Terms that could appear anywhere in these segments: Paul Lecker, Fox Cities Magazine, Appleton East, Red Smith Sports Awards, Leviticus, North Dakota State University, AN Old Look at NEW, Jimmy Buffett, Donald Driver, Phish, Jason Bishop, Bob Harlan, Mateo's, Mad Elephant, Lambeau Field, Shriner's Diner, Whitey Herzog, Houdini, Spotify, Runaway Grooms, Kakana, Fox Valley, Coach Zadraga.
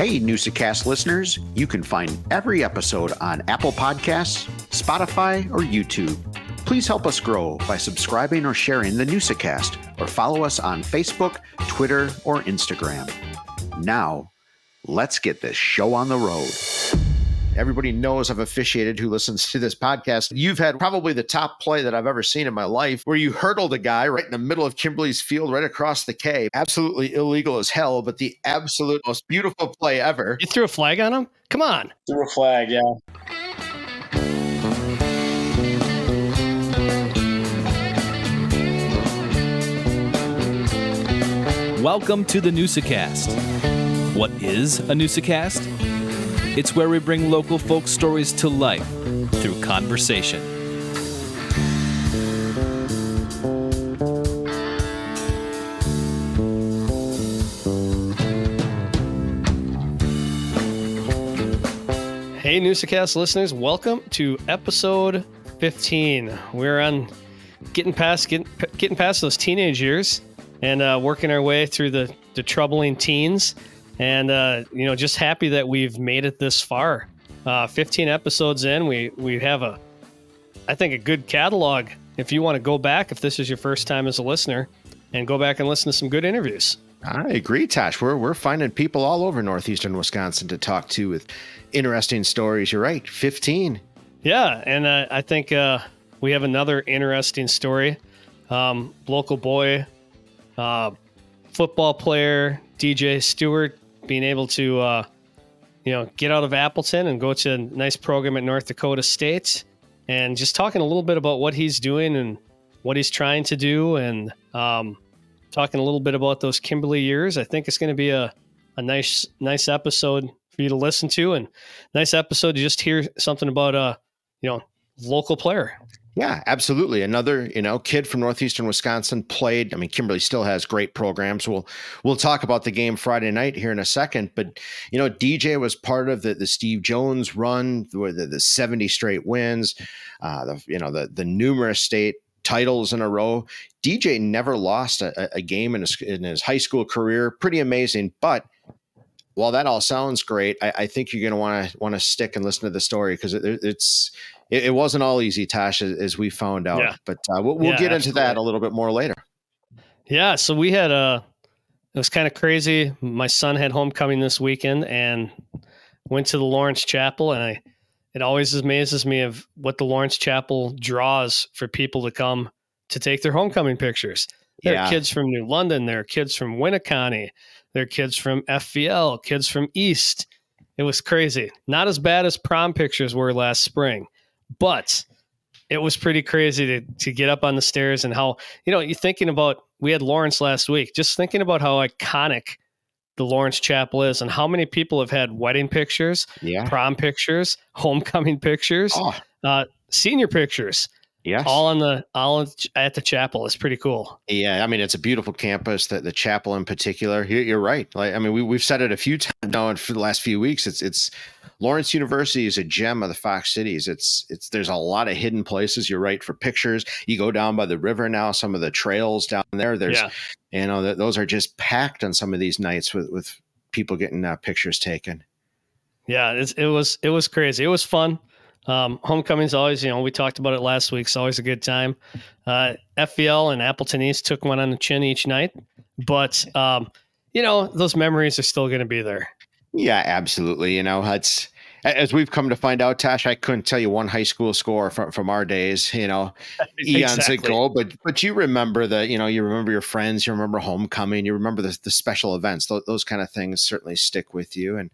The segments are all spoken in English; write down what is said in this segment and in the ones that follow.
Hey, NoosaCast listeners, you can find every episode on Apple Podcasts, Spotify, or YouTube. Please help us grow by subscribing or sharing the NoosaCast, or follow us on Facebook, Twitter, or Instagram. Now, let's get this show on the road. Everybody knows I've officiated who listens to this podcast. You've had probably the top play that I've ever seen in my life, where you hurdled a guy right in the middle of Kimberly's field, right across the K. Absolutely illegal as hell, but the absolute most beautiful play ever. You threw a flag on him? Come on. Threw a flag, yeah. Welcome to the NoosaCast. What is a NoosaCast? It's where we bring local folk stories to life through conversation. Hey, NoosaCast listeners, welcome to episode 15. We're on getting past those teenage years and working our way through the troubling teens. And, just happy that we've made it this far. 15 episodes in, we have I think a good catalog. If you want to go back, if this is your first time as a listener, and go back and listen to some good interviews. I agree, Tosh. We're finding people all over northeastern Wisconsin to talk to with interesting stories. You're right. 15. Yeah. And I think we have another interesting story. Local boy, football player, DJ Stewart, being able to, get out of Appleton and go to a nice program at North Dakota State, and just talking a little bit about what he's doing and what he's trying to do, and talking a little bit about those Kimberly years. I think it's going to be a nice episode for you to listen to, and nice episode to just hear something about local player. Yeah, absolutely. Another, kid from northeastern Wisconsin played. I mean, Kimberly still has great programs. We'll talk about the game Friday night here in a second. But, DJ was part of the Steve Jones run, where the 70 straight wins, the numerous state titles in a row. DJ never lost a game in his high school career. Pretty amazing. But while that all sounds great, I think you're going to want to stick and listen to the story, because it wasn't all easy, Tosh, as we found out. Yeah. But we'll get into that a little bit more later. Yeah, so we had it was kind of crazy. My son had homecoming this weekend and went to the Lawrence Chapel, and it always amazes me of what the Lawrence Chapel draws for people to come to take their homecoming pictures. There are kids from New London. There are kids from Winneconne. There are kids from FVL, kids from East. It was crazy. Not as bad as prom pictures were last spring, but it was pretty crazy to get up on the stairs and how, you're thinking about, we had Lawrence last week, just thinking about how iconic the Lawrence Chapel is and how many people have had wedding pictures, prom pictures, homecoming pictures, senior pictures. Yes. All at the chapel. It's pretty cool. Yeah. I mean, it's a beautiful campus, the chapel in particular. You're right. Like, I mean, we've said it a few times now for the last few weeks. It's Lawrence University is a gem of the Fox Cities. There's a lot of hidden places. You're right, for pictures. You go down by the river now, some of the trails down there, those are just packed on some of these nights with people getting pictures taken. Yeah. It was crazy. It was fun. Homecoming's always, we talked about it last week. It's always a good time. FVL and Appleton East took one on the chin each night, but, those memories are still going to be there. Yeah, absolutely. It's, as we've come to find out, Tosh, I couldn't tell you one high school score from our days, eons ago, but you remember you remember your friends, you remember homecoming, you remember the special events. Those kind of things certainly stick with you. And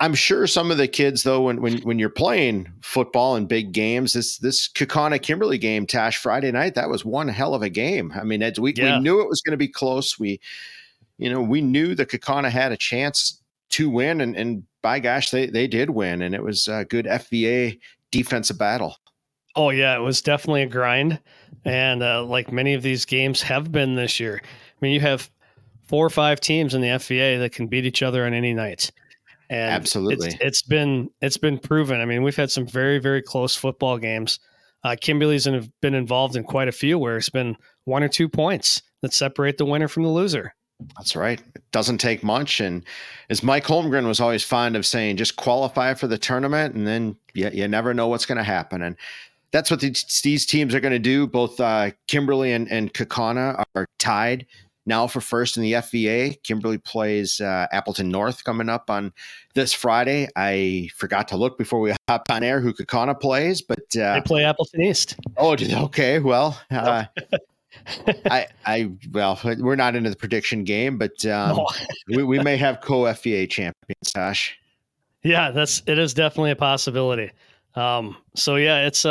I'm sure some of the kids, though, when you're playing football in big games, this Kakana Kimberly game, Tosh, Friday night, that was one hell of a game. I mean, we knew it was going to be close. We knew the Kakana had a chance to win, and by gosh, they did win, and it was a good FVA defensive battle. Oh yeah, it was definitely a grind, and like many of these games have been this year. I mean, you have 4 or 5 teams in the FVA that can beat each other on any night. And absolutely. It's been proven. I mean, we've had some very, very close football games. Kimberly's have been involved in quite a few where it's been 1 or 2 points that separate the winner from the loser. That's right. It doesn't take much. And as Mike Holmgren was always fond of saying, just qualify for the tournament and then you never know what's going to happen. And that's what these teams are going to do. Both Kimberly and Kakana are tied now for first in the FVA. Kimberly plays Appleton North coming up on this Friday. I forgot to look before we hopped on air who Kakana plays, but they play Appleton East. Oh, okay. Well, well, we're not into the prediction game, but no. we may have co-FVA champions, Tosh. Yeah, it is definitely a possibility. So yeah, it's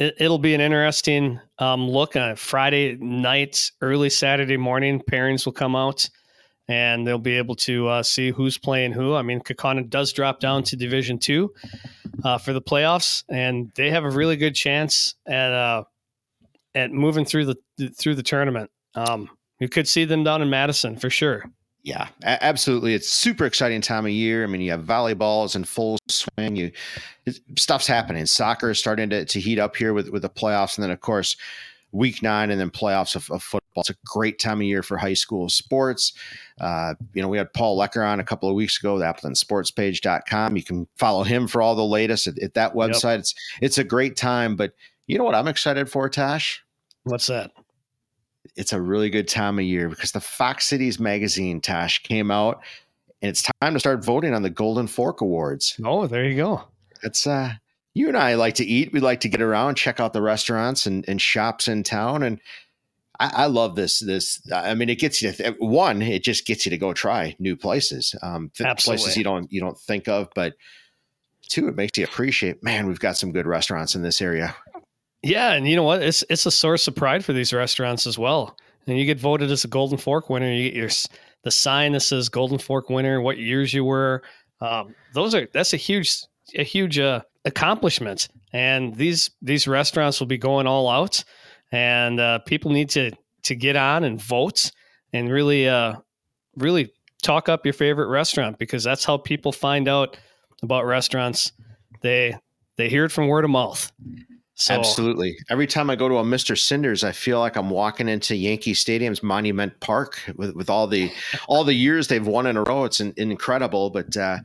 it'll be an interesting look on Friday night, early Saturday morning. Pairings will come out, and they'll be able to see who's playing who. I mean, Kakana does drop down to Division II for the playoffs, and they have a really good chance at moving through the tournament. You could see them down in Madison for sure. Yeah, absolutely. It's super exciting time of year. I mean, you have volleyballs in full swing. Stuff's happening. Soccer is starting to heat up here with the playoffs. And then, of course, week 9 and then playoffs of football. It's a great time of year for high school sports. We had Paul Lecker on a couple of weeks ago, the AppletonSportsPage.com. You can follow him for all the latest at that website. Yep. It's a great time. But you know what I'm excited for, Tosh? What's that? It's a really good time of year because the Fox Cities Magazine, Tosh, came out, and it's time to start voting on the Golden Fork Awards. Oh, there you go. That's you and I like to eat. We like to get around, check out the restaurants and shops in town. And I love this. I mean, it gets you to it just gets you to go try new places, places you don't think of, but 2, it makes you appreciate, man, we've got some good restaurants in this area. Yeah, and you know what? It's a source of pride for these restaurants as well. And you get voted as a Golden Fork winner. You get the sign that says Golden Fork winner, what years you were. That's a huge accomplishment. And these restaurants will be going all out, and people need to get on and vote and really talk up your favorite restaurant, because that's how people find out about restaurants. They hear it from word of mouth. So, absolutely. Every time I go to a Mr. Cinder's, I feel like I'm walking into Yankee Stadium's Monument Park with all the years they've won in a row. It's incredible, but I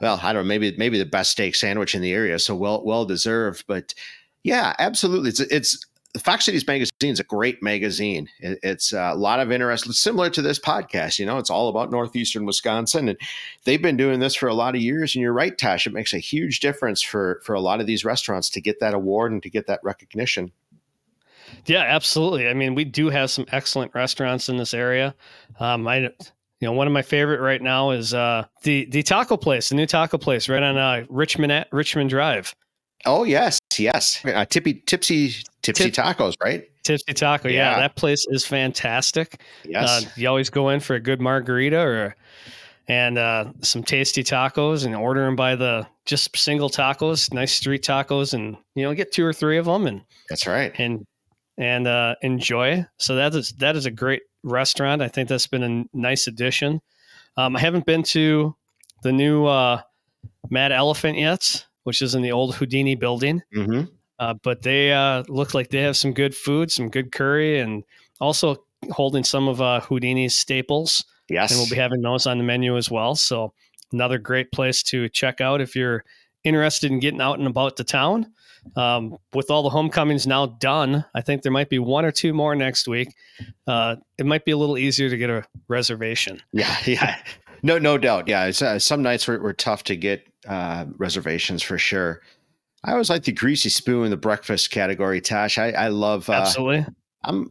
don't know, maybe the best steak sandwich in the area, so well deserved. But yeah, absolutely. It's Fox Cities Magazine is a great magazine. It's a lot of interest, similar to this podcast. You know, it's all about northeastern Wisconsin, and they've been doing this for a lot of years. And you're right, Tosh, it makes a huge difference for a lot of these restaurants to get that award and to get that recognition. Yeah, absolutely. I mean, we do have some excellent restaurants in this area. One of my favorite right now is the taco place, the new taco place right on Richmond Drive. Oh yes. Yes. Tipsy Tacos, right? Tipsy Taco. Yeah. That place is fantastic. Yes. You always go in for a good margarita and some tasty tacos, and order them by the just single tacos, nice street tacos, and, get 2 or 3 of them. And that's right. And enjoy. So that is a great restaurant. I think that's been a nice addition. I haven't been to the new Mad Elephant yet, which is in the old Houdini building. Mm-hmm. But they look like they have some good food, some good curry, and also holding some of Houdini's staples. Yes. And we'll be having those on the menu as well. So another great place to check out if you're interested in getting out and about the town. With all the homecomings now done, I think there might be 1 or 2 more next week. It might be a little easier to get a reservation. Yeah. No doubt. Yeah. Some nights were tough to get reservations for sure. I always like the greasy spoon, the breakfast category, Tosh. I love, absolutely. I'm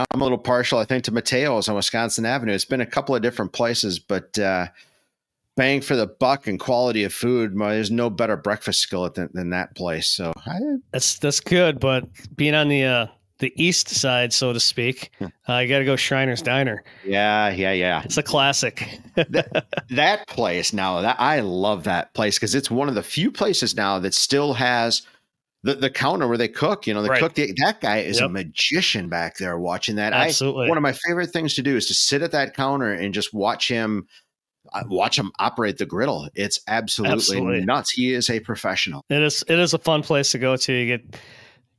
a little partial, I think, to Mateo's on Wisconsin Avenue. It's been a couple of different places, but, bang for the buck and quality of food. There's no better breakfast skillet than that place. So that's good. But being on the east side, so to speak, you got to go Shriner's Diner. Yeah. It's a classic. that place now, I love that place because it's one of the few places now that still has the counter where they cook. Cook. That guy is a magician back there watching that. Absolutely. One of my favorite things to do is to sit at that counter and just watch him operate the griddle. It's absolutely nuts. He is a professional. It is a fun place to go to. You get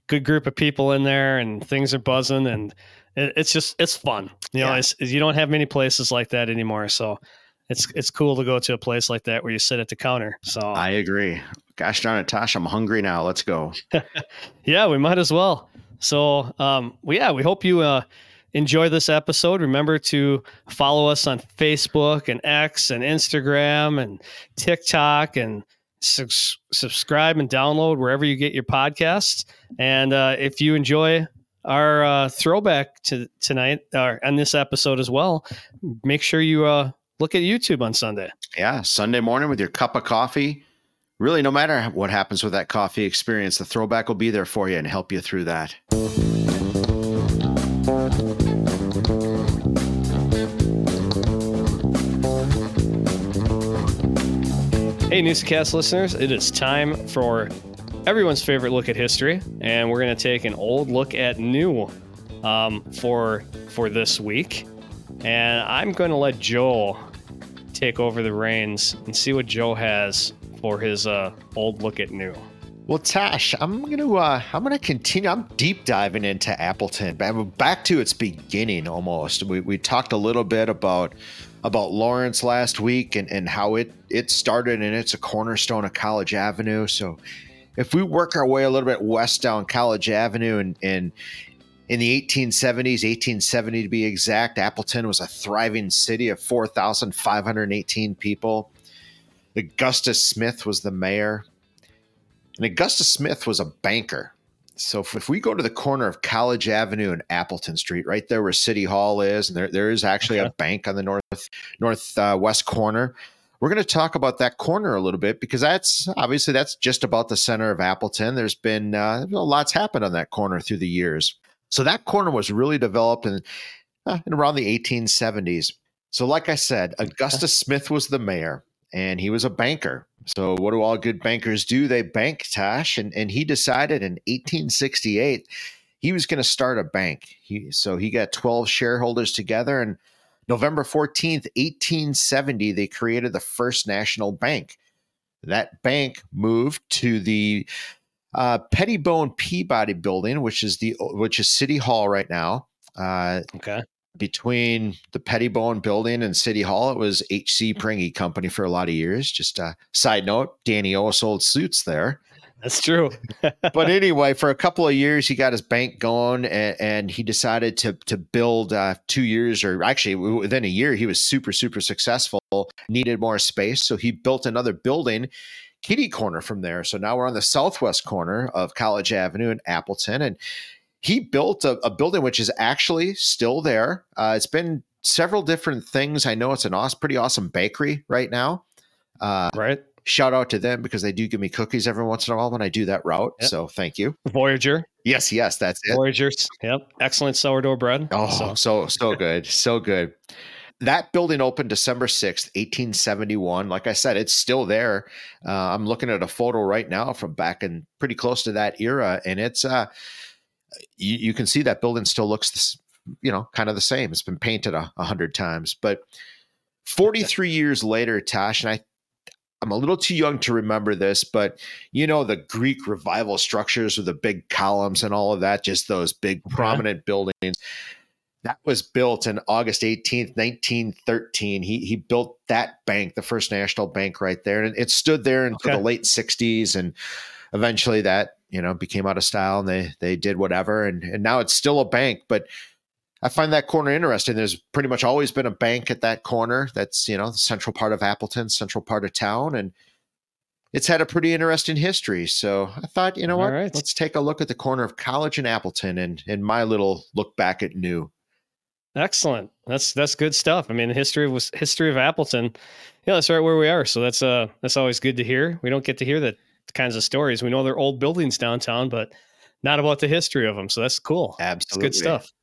good group of people in there, and things are buzzing, and it's just, it's fun. You know, it's, you don't have many places like that anymore. So it's cool to go to a place like that where you sit at the counter. So I agree. Gosh darn it, Tosh, I'm hungry now. Let's go. Yeah, we might as well. So, we hope you, enjoy this episode. Remember to follow us on Facebook and X and Instagram and TikTok, and subscribe and download wherever you get your podcasts. And if you enjoy our throwback to tonight or on this episode as well, make sure you look at YouTube on Sunday. Yeah, Sunday morning with your cup of coffee. Really, no matter what happens with that coffee experience, the throwback will be there for you and help you through that. Hey, NoosaCast listeners, it is time for everyone's favorite look at history, and we're going to take an old look at new for this week. And I'm going to let Joel take over the reins and see what Joe has for his old look at new. Well, Tash, I'm gonna continue. I'm deep diving into Appleton, back to its beginning almost. We talked a little bit about Lawrence last week and how it started, and it's a cornerstone of College Avenue. So, if we work our way a little bit west down College Avenue, and in the 1870s, 1870 to be exact, Appleton was a thriving city of 4,518 people. Augustus Smith was the mayor. And Augustus Smith was a banker. So if we go to the corner of College Avenue and Appleton Street, right there where City Hall is, and there is actually a bank on the northwest corner, we're going to talk about that corner a little bit, because that's just about the center of Appleton. There's been lots happened on that corner through the years. So that corner was really developed in around the 1870s. So like I said, Augustus Smith was the mayor. And he was a banker. So what do all good bankers do? They bank, Tash. And he decided in 1868 he was going to start a bank. So he got 12 shareholders together. And November 14th, 1870, they created the first national bank. That bank moved to the Pettibone Peabody Building, which is City Hall right now. Between the Pettibone Building and City Hall, it was H.C. Pringy Company for a lot of years. Just a side note, Danny O sold suits there. That's true. But anyway, for a couple of years, he got his bank going, and he decided to build 2 years, or actually within a year, he was super, super successful, needed more space. So he built another building, kitty corner from there. So now we're on the southwest corner of College Avenue in Appleton, and he built a building which is actually still there. It's been several different things. I know it's an pretty awesome bakery right now. Right. Shout out to them, because they do give me cookies every once in a while when I do that route. Yep. So thank you. Voyager. Yes, that's it. Voyagers. Yep. Excellent sourdough bread. Oh, so good. So good. That building opened December 6th, 1871. Like I said, it's still there. I'm looking at a photo right now from back in pretty close to that era. And it's... You can see that building still looks, kind of the same. It's been painted 100 times. But 43 years later, Tash, and I'm a little too young to remember this, but the Greek revival structures with the big columns and all of that, just those big prominent buildings. That was built in August 18th, 1913. He built that bank, the first national bank right there. And it stood there until the late 60s. And eventually that, became out of style, and they did whatever. And now it's still a bank, but I find that corner interesting. There's pretty much always been a bank at that corner. That's, the central part of Appleton, central part of town. And it's had a pretty interesting history. So I thought, let's take a look at the corner of College and Appleton and my little look back at new. Excellent. That's good stuff. I mean, the history of Appleton. Yeah, that's right where we are. So that's always good to hear. We don't get to hear that kinds of stories. We know they're old buildings downtown, but not about the history of them. So that's cool. Absolutely. It's good stuff.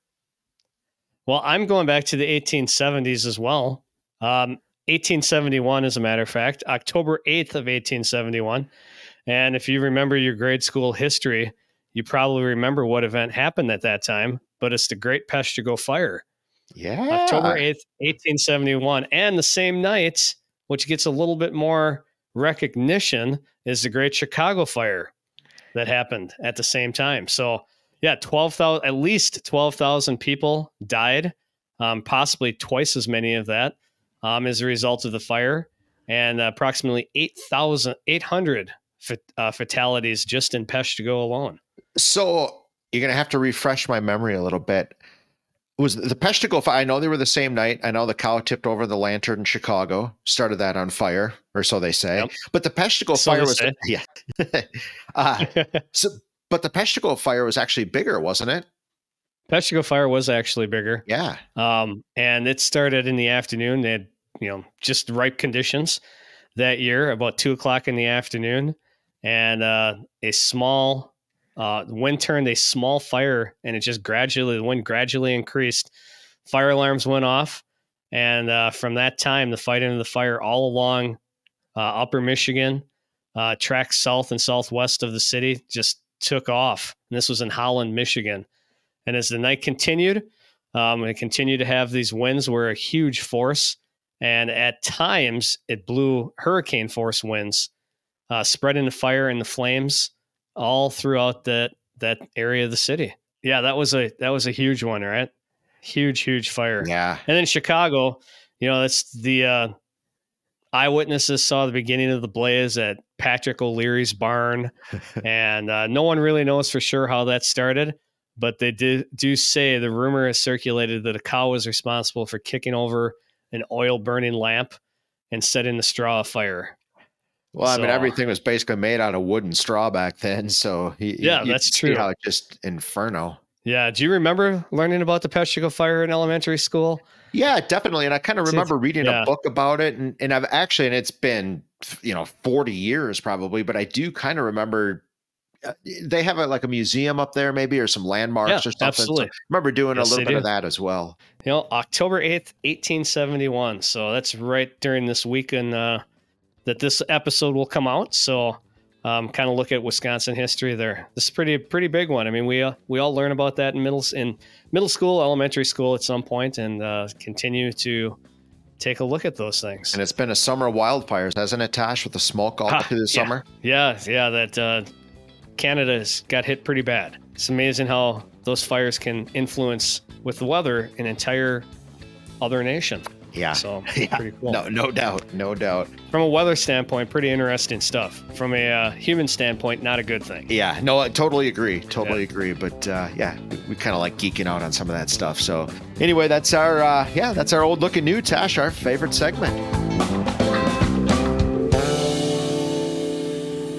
Well, I'm going back to the 1870s as well. 1871, as a matter of fact, October 8th of 1871. And if you remember your grade school history, you probably remember what event happened at that time, but it's the Great Peshtigo Fire. Yeah. October 8th, 1871. And the same night, which gets a little bit more recognition, is the Great Chicago Fire that happened at the same time. So Yeah, 12,000, at least 12,000 people died, possibly twice as many of that as a result of the fire, and approximately 8,800 fatalities just in Peshtigo alone. So you're going to have to refresh my memory a little bit. Was the Peshtigo Fire? I know they were the same night. I know the cow tipped over the lantern in Chicago, started that on fire, or so they say. Yep. But the Peshtigo Fire was but the Peshtigo Fire was actually bigger, wasn't it? Peshtigo Fire was actually bigger. Yeah. And it started in the afternoon. They had, just ripe conditions that year, about 2 o'clock in the afternoon, and the wind turned a small fire, and it just the wind gradually increased. Fire alarms went off, and from that time, the fight into the fire all along Upper Michigan, tracks south and southwest of the city, just took off. And this was in Holland, Michigan. And as the night continued, it continued to have these winds were a huge force, and at times it blew hurricane force winds, spreading the fire and the flames all throughout that area of the city. Yeah, that was a huge one, right? Huge fire. Yeah. And then Chicago, that's the eyewitnesses saw the beginning of the blaze at Patrick O'Leary's barn, and no one really knows for sure how that started, but they do say the rumor has circulated that a cow was responsible for kicking over an oil burning lamp and setting the straw afire. Well, I mean, everything was basically made out of wood and straw back then. So that's true. How it just inferno. Yeah. Do you remember learning about the Peshtigo Fire in elementary school? Yeah, definitely. And I kind of remember reading a book about it, and I've actually, and it's been, 40 years probably, but I do kind of remember they have a museum up there maybe, or some landmarks or something. Absolutely. So I remember doing a little bit of that as well. October 8th, 1871. So that's right during this weekend, that this episode will come out. So kind of look at Wisconsin history there. This is pretty big one. I mean, we all learn about that in middle school, elementary school at some point, and continue to take a look at those things. And it's been a summer of wildfires, hasn't it, Tosh, with the smoke all through the summer? Yeah, that Canada's got hit pretty bad. It's amazing how those fires can influence, with the weather, an entire other nation. Yeah. So pretty cool. No doubt. From a weather standpoint, pretty interesting stuff. From a human standpoint, not a good thing. Yeah. No, I totally agree. But we kind of like geeking out on some of that stuff. So anyway, that's our old looking new, Tash, our favorite segment.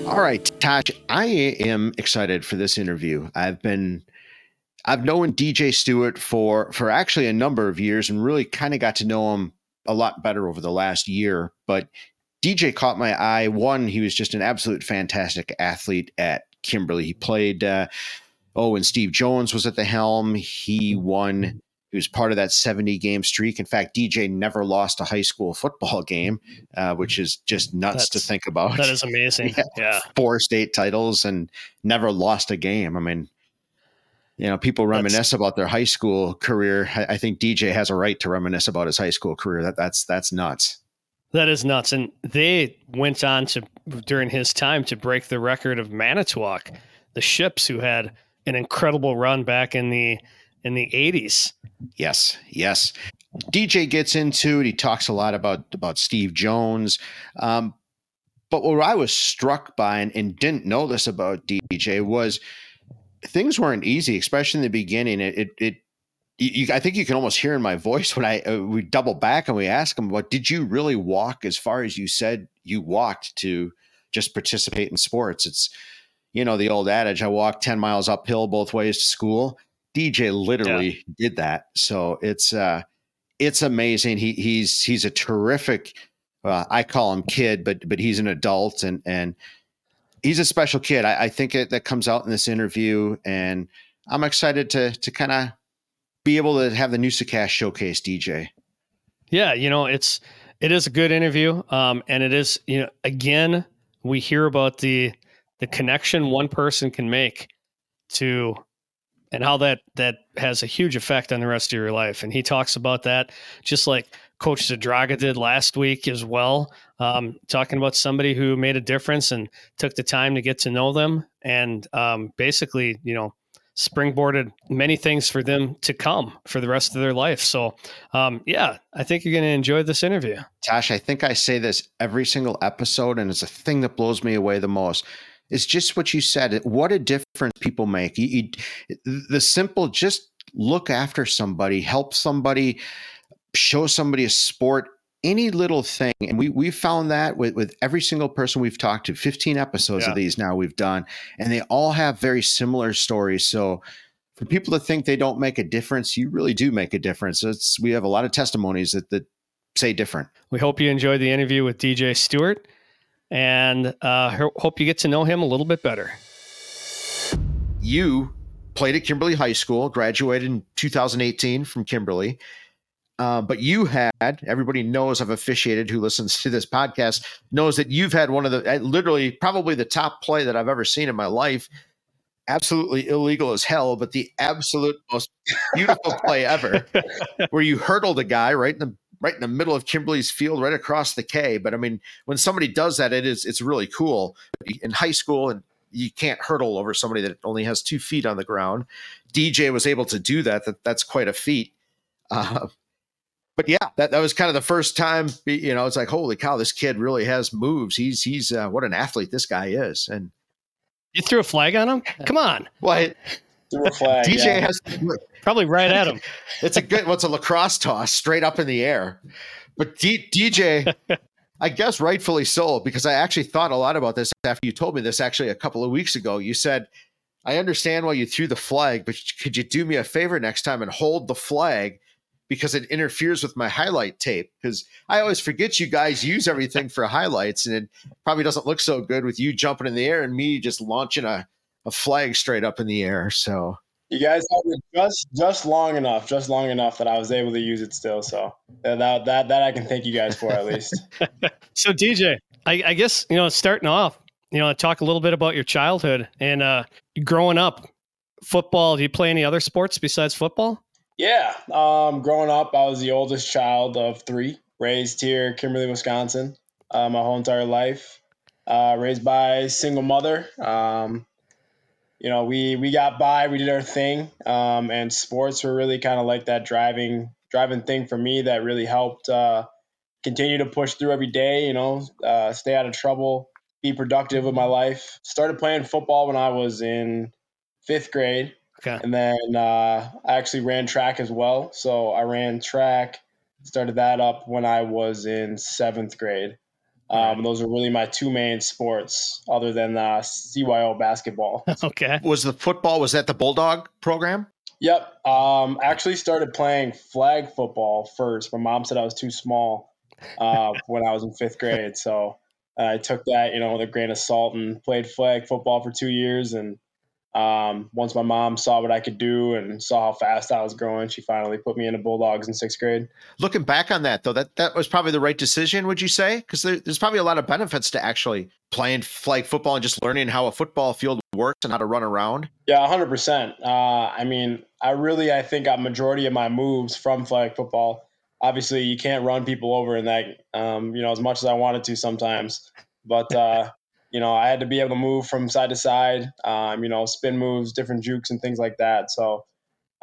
All right, Tash, I am excited for this interview. I've known DJ Stewart for actually a number of years, and really kind of got to know him a lot better over the last year. But DJ caught my eye. One, he was just an absolute fantastic athlete at Kimberly. He played, when Steve Jones was at the helm, he won. He was part of that 70-game streak. In fact, DJ never lost a high school football game, which is just nuts to think about. That is amazing. Yeah. 4 state titles and never lost a game. I mean, people reminisce about their high school career. I think DJ has a right to reminisce about his high school career. That's nuts. That is nuts. And they went on to, during his time, to break the record of Manitowoc, the Ships, who had an incredible run back in the 80s. Yes. DJ gets into it. He talks a lot about Steve Jones. But what I was struck by, and didn't know this about DJ, was things weren't easy, especially in the beginning. I think you can almost hear in my voice when we double back and we ask him, "What did you really walk as far as you said you walked to just participate in sports?" It's the old adage, "I walked 10 miles uphill both ways to school." DJ literally did that, so it's amazing. He's a terrific. I call him kid, but he's an adult, and he's a special kid. I think that comes out in this interview, and I'm excited to kind of be able to have the NoosaCast showcase DJ. Yeah. It is a good interview. And it is, again, we hear about the connection one person can make to, and how that has a huge effect on the rest of your life. And he talks about that, just like Coach Zadraga did last week as well, talking about somebody who made a difference and took the time to get to know them, and basically, springboarded many things for them to come for the rest of their life. So, yeah, I think you're going to enjoy this interview. Tash, I think I say this every single episode, and it's a thing that blows me away the most. It's just what you said. What a difference people make. The simple, just look after somebody, help somebody, show somebody a sport, any little thing. And we found that with every single person we've talked to, 15 episodes of these now we've done, and they all have very similar stories. So for people to think they don't make a difference, you really do make a difference. We have a lot of testimonies that say different. We hope you enjoyed the interview with DJ Stewart, and hope you get to know him a little bit better. You played at Kimberly High School, graduated in 2018 from Kimberly. But you had, everybody knows I've officiated who listens to this podcast, knows that you've had one of the, literally probably the top play that I've ever seen in my life. Absolutely illegal as hell, but the absolute most beautiful play ever, where you hurdled a guy right in the middle of Kimberly's field, right across the K. But I mean, when somebody does that, it's really cool. In high school, and you can't hurdle over somebody that only has 2 feet on the ground. DJ was able to do that. That's quite a feat. But yeah, that was kind of the first time, you know, it's like, holy cow, this kid really has moves. He's what an athlete this guy is. And you threw a flag on him? Come on. Well, threw a flag, DJ has probably right at him. It's a lacrosse toss straight up in the air. But DJ, I guess rightfully so, because I actually thought a lot about this after you told me this actually a couple of weeks ago. You said, I understand why you threw the flag, but could you do me a favor next time and hold the flag? Because it interferes with my highlight tape, because I always forget you guys use everything for highlights, and it probably doesn't look so good with you jumping in the air and me just launching a flag straight up in the air. So you guys had it just long enough that I was able to use it still. So that I can thank you guys for, at least. So DJ, I guess, you know, starting off, you know, talk a little bit about your childhood and growing up. Football, do you play any other sports besides football? Yeah. Growing up, I was the oldest child of three, raised here, Kimberly, Wisconsin, my whole entire life, raised by a single mother. You know, we got by, we did our thing, and sports were really kind of like that driving thing for me that really helped continue to push through every day, you know, stay out of trouble, be productive with my life. Started playing football when I was in 5th grade. Okay. And then I actually ran track as well. So I ran track, started that up when I was in 7th grade. Those were really my two main sports, other than CYO basketball. Okay. Was that the Bulldog program? Yep. Actually started playing flag football first. My mom said I was too small when I was in 5th grade. So I took that, you know, with a grain of salt, and played flag football for 2 years. And once my mom saw what I could do and saw how fast I was growing, she finally put me into Bulldogs in 6th grade. Looking back on that, though, that was probably the right decision, would you say? Because there's probably a lot of benefits to actually playing flag football and just learning how a football field works and how to run around. Yeah, 100%. I mean, I think a majority of my moves from flag football, obviously you can't run people over in that, you know, as much as I wanted to sometimes, but, you know, I had to be able to move from side to side, you know, spin moves, different jukes and things like that. So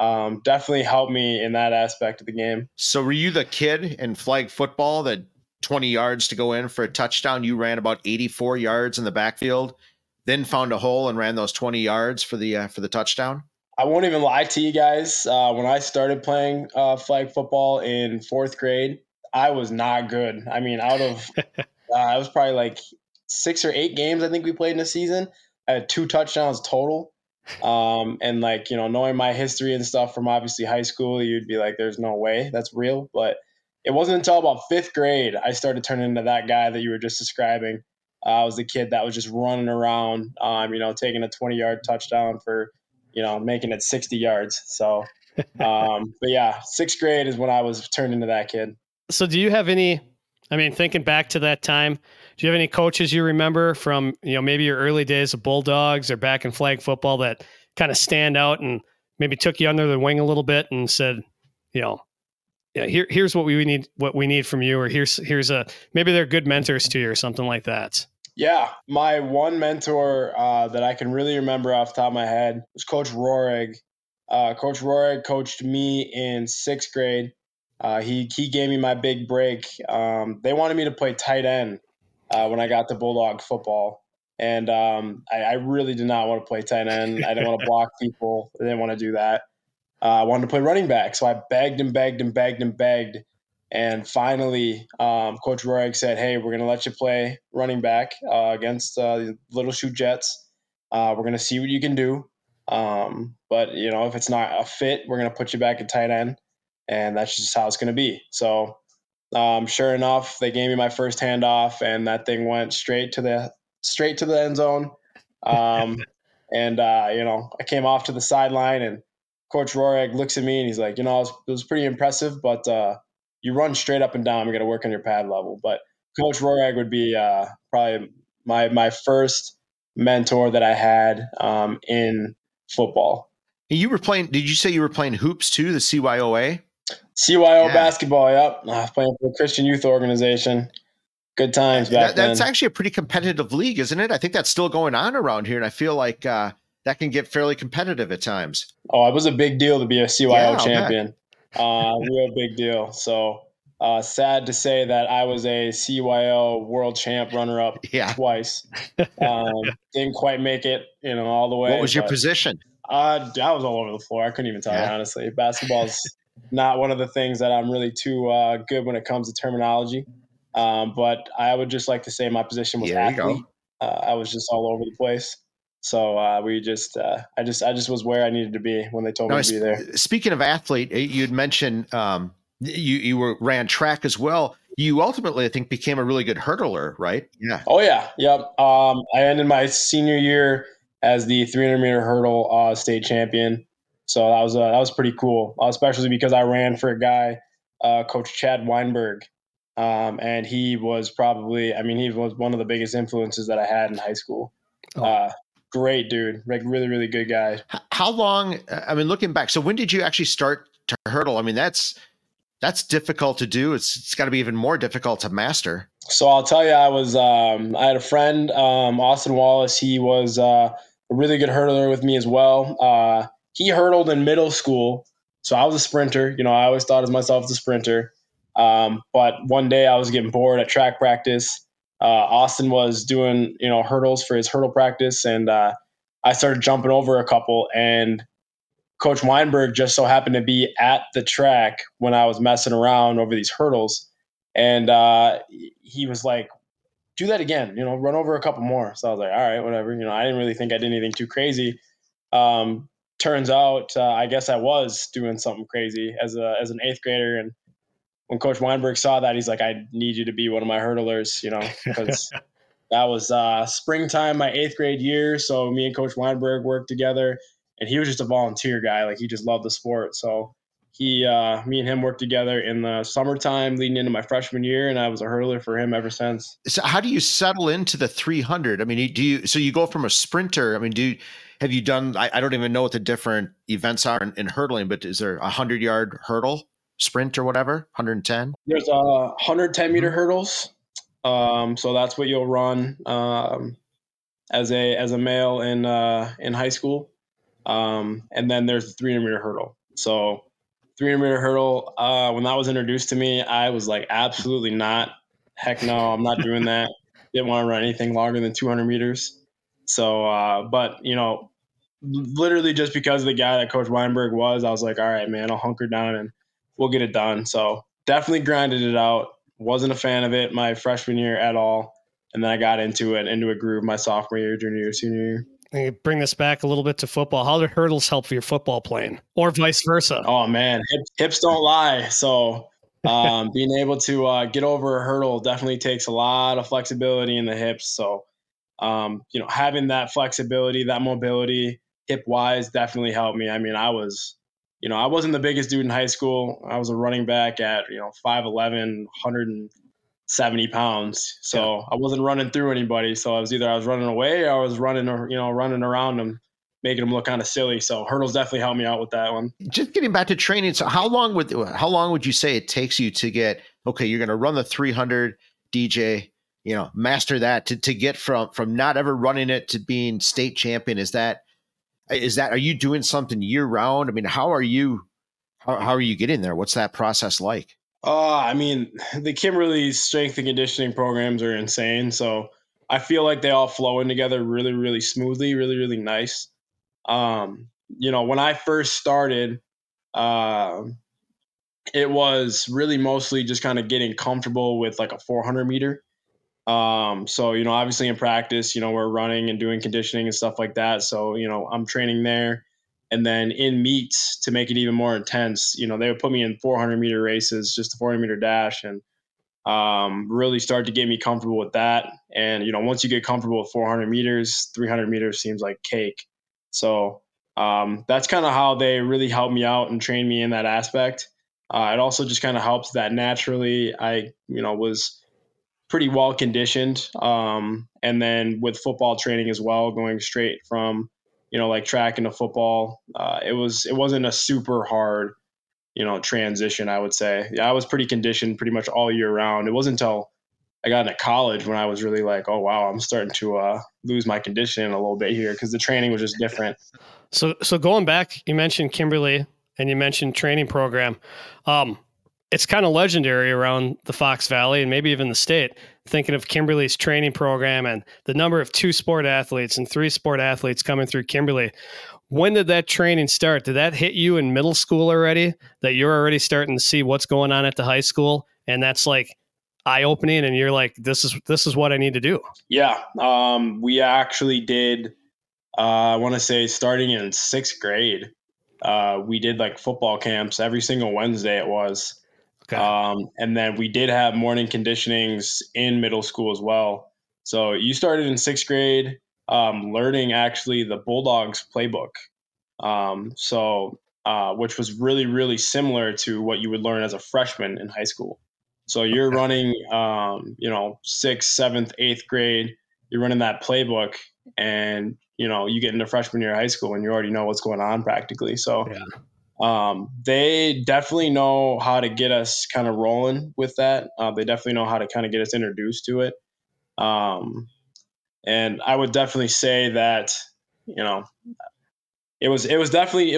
definitely helped me in that aspect of the game. So were you the kid in flag football that 20 yards to go in for a touchdown, you ran about 84 yards in the backfield, then found a hole and ran those 20 yards for the touchdown? I won't even lie to you guys. When I started playing flag football in 4th grade, I was not good. I mean, out of I was probably like 6 or 8 games I think we played in a season. I had 2 touchdowns total. And like, you know, knowing my history and stuff from obviously high school, you'd be like, there's no way that's real. But it wasn't until about 5th grade I started turning into that guy that you were just describing. I was the kid that was just running around, you know, taking a 20-yard touchdown for, you know, making it 60 yards. So, but yeah, 6th grade is when I was turned into that kid. So do you have any... I mean, thinking back to that time, do you have any coaches you remember from, you know, maybe your early days of Bulldogs or back in flag football that kind of stand out and maybe took you under the wing a little bit and said, you know, yeah, here's what we need from you, or here's a, maybe they're good mentors to you or something like that. Yeah, my one mentor that I can really remember off the top of my head was Coach Rorig. Coach Rorig coached me in sixth grade. He gave me my big break. They wanted me to play tight end when I got to Bulldog football. And I really did not want to play tight end. I didn't want to block people. I didn't want to do that. I wanted to play running back. So I begged. And finally, Coach Rorig said, hey, we're going to let you play running back against the Little Shoe Jets. We're going to see what you can do. But, you know, if it's not a fit, we're going to put you back at tight end. And that's just how it's going to be. So sure enough, they gave me my first handoff, and that thing went straight to the end zone. And, you know, I came off to the sideline, and Coach Rorig looks at me, and he's like, you know, it was pretty impressive, but you run straight up and down. We got to work on your pad level. But Coach Rorig would be probably my first mentor that I had in football. You were playing? Did you say you were playing hoops too? The CYOA? CYO basketball. Yep, I was playing for a Christian youth organization. Good times back then. That's actually a pretty competitive league, isn't it? I think that's still going on around here, and I feel like that can get fairly competitive at times. Oh, it was a big deal to be a CYO champion. Man. Real big deal. So sad to say that I was a CYO world champ runner-up twice. Didn't quite make it, you know, all the way. What was your position? I was all over the floor. I couldn't even tell you, honestly. Basketball's not one of the things that I'm really too good when it comes to terminology. But I would just like to say my position was athlete. I was just all over the place. So I just was where I needed to be when they told me to be there. Speaking of athlete, you'd mentioned you ran track as well. You ultimately, I think, became a really good hurdler, right? Yeah. Oh yeah, yep. I ended my senior year as the 300-meter hurdle state champion. So that was pretty cool, especially because I ran for a guy, Coach Chad Weinberg, and he was one of the biggest influences that I had in high school. Oh. Great dude, like really, really good guy. How long? I mean, looking back, so when did you actually start to hurdle? I mean, that's difficult to do. It's got to be even more difficult to master. So I'll tell you, I had a friend, Austin Wallace. He was a really good hurdler with me as well. He hurdled in middle school, so I was a sprinter. You know, I always thought of myself as a sprinter. But one day I was getting bored at track practice. Austin was doing, you know, hurdles for his hurdle practice, and I started jumping over a couple, and Coach Weinberg just so happened to be at the track when I was messing around over these hurdles, and he was like, do that again, you know, run over a couple more. So I was like, all right, whatever. You know, I didn't really think I did anything too crazy. Turns out I guess I was doing something crazy as an eighth grader, and when Coach Weinberg saw that, he's like, I need you to be one of my hurdlers, you know, because that was springtime, my eighth grade year. So me and Coach Weinberg worked together, and he was just a volunteer guy. Like, he just loved the sport. So me and him worked together in the summertime leading into my freshman year, and I was a hurdler for him ever since. So how do you settle into the 300? I mean, so you go from a sprinter. I mean, have you done, I don't even know what the different events are in hurdling, but is there 100-yard hurdle? Sprint or whatever, 110? There's 110-meter hurdles. So that's what you'll run as a male in high school. And then there's the 300-meter hurdle. So 300-meter hurdle, when that was introduced to me, I was like, absolutely not. Heck no, I'm not doing that. Didn't want to run anything longer than 200 meters. So, but, you know, literally just because of the guy that Coach Weinberg was, I was like, all right, man, I'll hunker down and we'll get it done. So definitely grinded it out. Wasn't a fan of it my freshman year at all. And then I got into a groove my sophomore year, junior year, senior year. And you bring this back a little bit to football. How did hurdles help for your football playing, or vice versa? Oh, man. Hips don't lie. So being able to get over a hurdle definitely takes a lot of flexibility in the hips. So, you know, having that flexibility, that mobility, hip-wise definitely helped me. I mean, you know, I wasn't the biggest dude in high school. I was a running back at, you know, 5'11", 170 pounds. So I wasn't running through anybody. So I was running away, or I was running around them, making them look kind of silly. So hurdles definitely helped me out with that one. Just getting back to training. So how long would you say it takes you to get, okay, you're going to run the 300, DJ, you know, master that to get from not ever running it to being state champion? Is that, are you doing something year round? I mean, how are you getting there? What's that process like? I mean, the Kimberly strength and conditioning programs are insane. So I feel like they all flow in together really, really smoothly, really, really nice. You know, when I first started, it was really mostly just kind of getting comfortable with like a 400 meter. So, you know, obviously in practice, you know, we're running and doing conditioning and stuff like that. So, you know, I'm training there. And then in meets, to make it even more intense, you know, they would put me in 400 meter races, just the 400 meter dash, and really start to get me comfortable with that. And, you know, once you get comfortable with 400 meters, 300 meters seems like cake. So that's kind of how they really helped me out and trained me in that aspect. It also just kind of helps that naturally I, you know, was pretty well conditioned. And then with football training as well, going straight from, you know, like track into football, it wasn't a super hard, you know, transition, I would say. Yeah, I was pretty conditioned pretty much all year round. It wasn't until I got into college when I was really like, oh, wow, I'm starting to lose my conditioning a little bit here, because the training was just different. So going back, you mentioned Kimberly and you mentioned training program. It's kind of legendary around the Fox Valley and maybe even the state, thinking of Kimberly's training program and the number of 2-sport athletes and 3-sport athletes coming through Kimberly. When did that training start? Did that hit you in middle school already, that you're already starting to see what's going on at the high school? And that's like eye-opening and you're like, this is what I need to do. Yeah. We actually did, I want to say starting in 6th grade, we did like football camps every single Wednesday it was. Okay. And then we did have morning conditionings in middle school as well. So you started in 6th grade, learning actually the Bulldogs playbook. Which was really, really similar to what you would learn as a freshman in high school. So you're okay. Running, 6th, 7th, 8th grade, you're running that playbook, and, you know, you get into freshman year of high school and you already know what's going on practically. So, yeah. They definitely know how to get us kind of rolling with that. They definitely know how to kind of get us introduced to it. And I would definitely say that, you know, it was definitely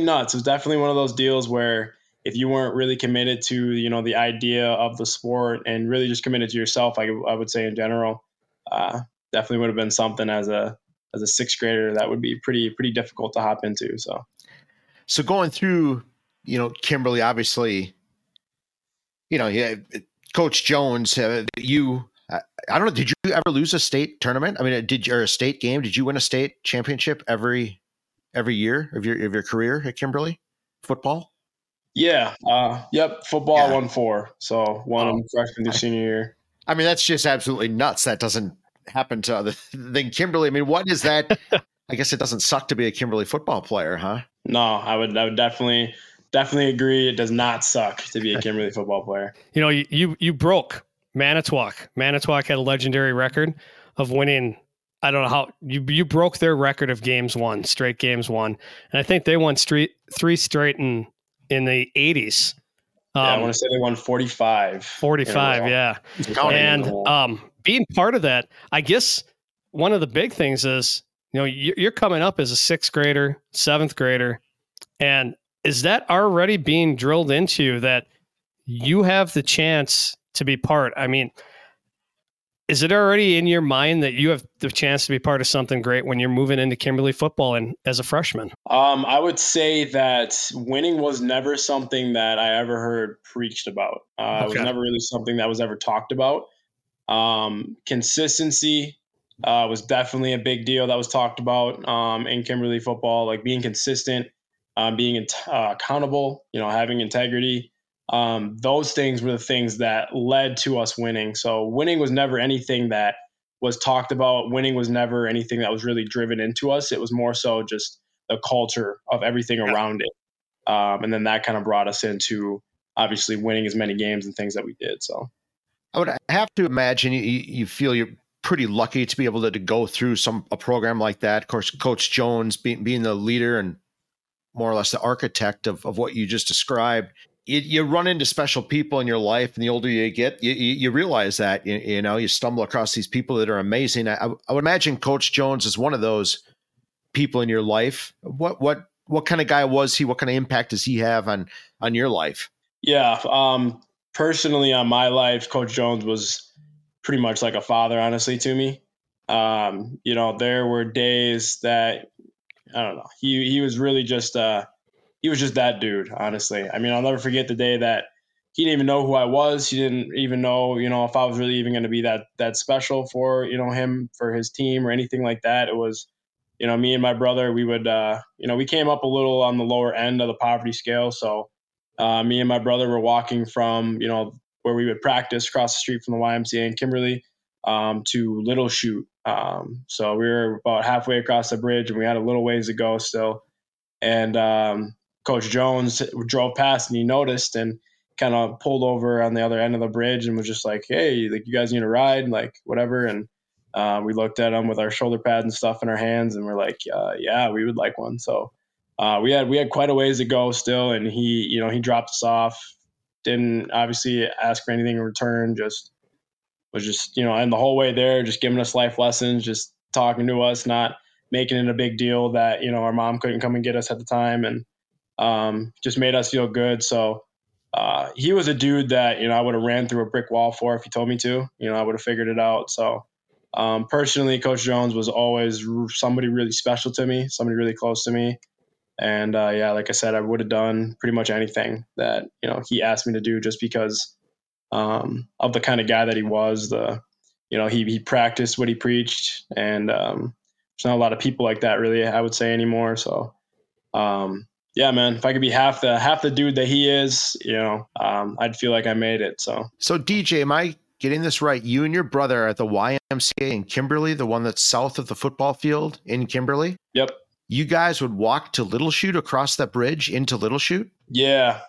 nuts. It was definitely one of those deals where if you weren't really committed to, you know, the idea of the sport and really just committed to yourself, I would say in general, definitely would have been something as a 6th grader that would be pretty difficult to hop into. So going through, you know, Kimberly, obviously, you know, yeah, Coach Jones, I don't know, did you ever lose a state tournament? I mean, or a state game? Did you win a state championship every year of your career at Kimberly football? Yeah. Yep. Football, yeah. I won 4. So won freshman to senior year. I mean, that's just absolutely nuts. That doesn't happen to other than Kimberly. I mean, what is that? I guess it doesn't suck to be a Kimberly football player, huh? No, I would definitely agree. It does not suck to be a Kimberly football player. You know, you broke Manitowoc. Manitowoc had a legendary record of winning. I don't know how you broke their record of straight games won. And I think they won 3 straight in the 80s. Yeah, I want to say they won 45. 45, yeah. And being part of that, I guess one of the big things is, you know, you're coming up as a 6th grader, 7th grader, and is that already being drilled into you that you have the chance to be part? I mean, is it already in your mind that you have the chance to be part of something great when you're moving into Kimberly football and as a freshman? I would say that winning was never something that I ever heard preached about. It was never really something that was ever talked about. Consistency was definitely a big deal that was talked about in Kimberly football, like being consistent, being accountable, you know, having integrity. Those things were the things that led to us winning. So winning was never anything that was talked about. Winning was never anything that was really driven into us. It was more so just the culture of everything around it. And then that kind of brought us into obviously winning as many games and things that we did. So I would have to imagine you feel you're pretty lucky to be able to go through a program like that. Of course, Coach Jones being the leader and more or less the architect of what you just described. you run into special people in your life, and the older you get, you realize that, you know, you stumble across these people that are amazing. I would imagine Coach Jones is one of those people in your life. What kind of guy was he? What kind of impact does he have on your life? Yeah. Personally on my life, Coach Jones was pretty much like a father, honestly, to me. You know, there were days that, I don't know, he was really just, he was just that dude, honestly. I mean, I'll never forget the day that he didn't even know who I was. He didn't even know, you know, if I was really even going to be that special for, you know, him, for his team or anything like that. It was, you know, me and my brother, we would, you know, we came up a little on the lower end of the poverty scale. So me and my brother were walking from, you know, where we would practice across the street from the YMCA in Kimberly to Little Chute. So we were about halfway across the bridge, and we had a little ways to go still. And, Coach Jones drove past, and he noticed and kind of pulled over on the other end of the bridge and was just like, "Hey, like, you guys need a ride?" And like, whatever. And we looked at him with our shoulder pads and stuff in our hands, and we're like, "Yeah, we would like one." So we had quite a ways to go still, and he, you know, he dropped us off, didn't obviously ask for anything in return, was just, you know, and the whole way there, just giving us life lessons, just talking to us, not making it a big deal that, you know, our mom couldn't come and get us at the time, and just made us feel good. So, he was a dude that, you know, I would have ran through a brick wall for if he told me to, you know, I would have figured it out. So, personally, Coach Jones was always somebody really special to me, somebody really close to me. And, yeah, like I said, I would have done pretty much anything that, you know, he asked me to do, just because, of the kind of guy that he was. You know, he practiced what he preached, and, there's not a lot of people like that really, I would say, anymore. So, yeah, man, if I could be half the dude that he is, you know, I'd feel like I made it. So DJ, am I getting this right? You and your brother are at the YMCA in Kimberly, the one that's south of the football field in Kimberly. Yep. You guys would walk to Little Chute, across that bridge into Little Chute? Yeah.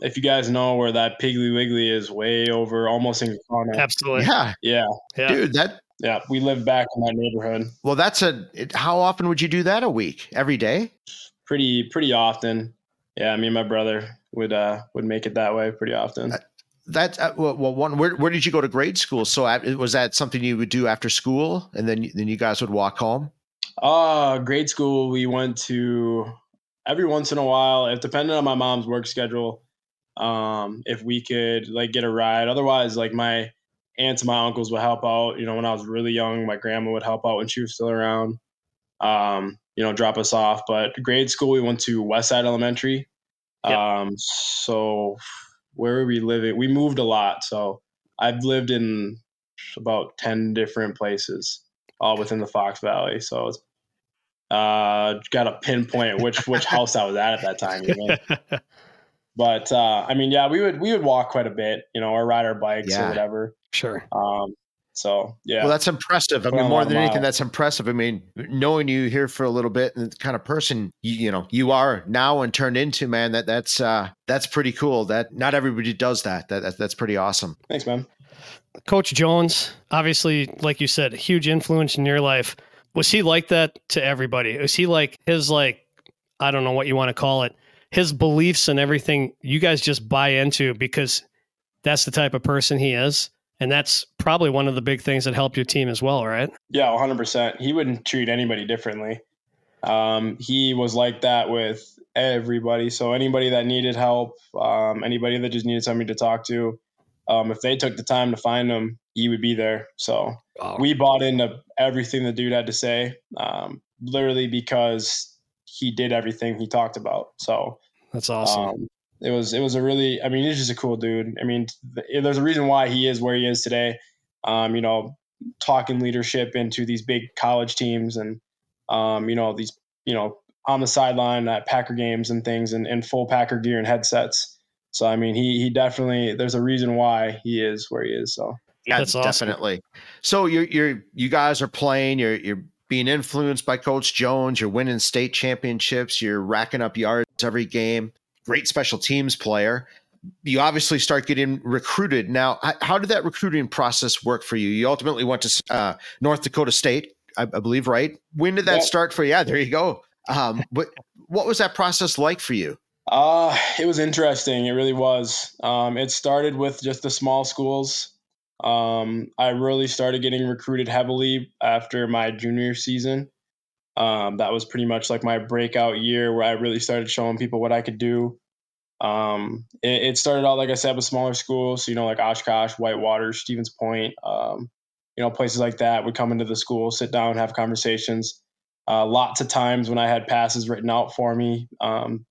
If you guys know where that Piggly Wiggly is, way over, almost in Kakana. Absolutely. Yeah. Dude, yeah, we live back in that neighborhood. Well, how often would you do that a week? Every day? Pretty often. Yeah, me and my brother would make it that way pretty often. Where did you go to grade school? So was that something you would do after school, and then you guys would walk home? Grade school, we went to every once in a while. It depended on my mom's work schedule. If we could like get a ride, otherwise like my aunts and my uncles would help out. You know, when I was really young, my grandma would help out when she was still around. You know, drop us off. But grade school, we went to Westside Elementary. Yep. So where were we living? We moved a lot. So I've lived in about 10 different places, all within the Fox Valley. So it's got to pinpoint which house I was at that time. You know? But I mean, yeah, we would walk quite a bit, you know, or ride our bikes or whatever. Sure. So, yeah. Well, that's impressive. I mean, more than anything, that's impressive. I mean, knowing you here for a little bit and the kind of person, you know, you are now and turned into, man, that's pretty cool. That not everybody does that. That's pretty awesome. Thanks, man. Coach Jones, obviously, like you said, a huge influence in your life. Was he like that to everybody? Was he like his, like, I don't know what you want to call it, his beliefs and everything you guys just buy into because that's the type of person he is? And that's probably one of the big things that helped your team as well, right? Yeah, 100%. He wouldn't treat anybody differently. He was like that with everybody. So anybody that needed help, anybody that just needed somebody to talk to, if they took the time to find him, he would be there. So we bought into everything the dude had to say, literally because he did everything he talked about. So that's awesome. It was a really, I mean, he's just a cool dude. I mean, there's a reason why he is where he is today. You know, talking leadership into these big college teams and, you know, these, you know, on the sideline at Packer games and things and full Packer gear and headsets. So, I mean, he definitely, there's a reason why he is where he is. So yeah, that's awesome. Definitely. So you guys are playing, you're being influenced by Coach Jones, you're winning state championships, you're racking up yards every game. Great special teams player. You obviously start getting recruited. Now, how did that recruiting process work for you? You ultimately went to North Dakota State, I believe, right? When did that start for you? Yeah, there you go. What was that process like for you? It was interesting. It really was. It started with just the small schools. I really started getting recruited heavily after my junior season. That was pretty much like my breakout year where I really started showing people what I could do. It started out, like I said, with smaller schools. So, like Oshkosh, Whitewater, Stevens Point, places like that would come into the school, sit down, have conversations. Lots of times when I had passes written out for me,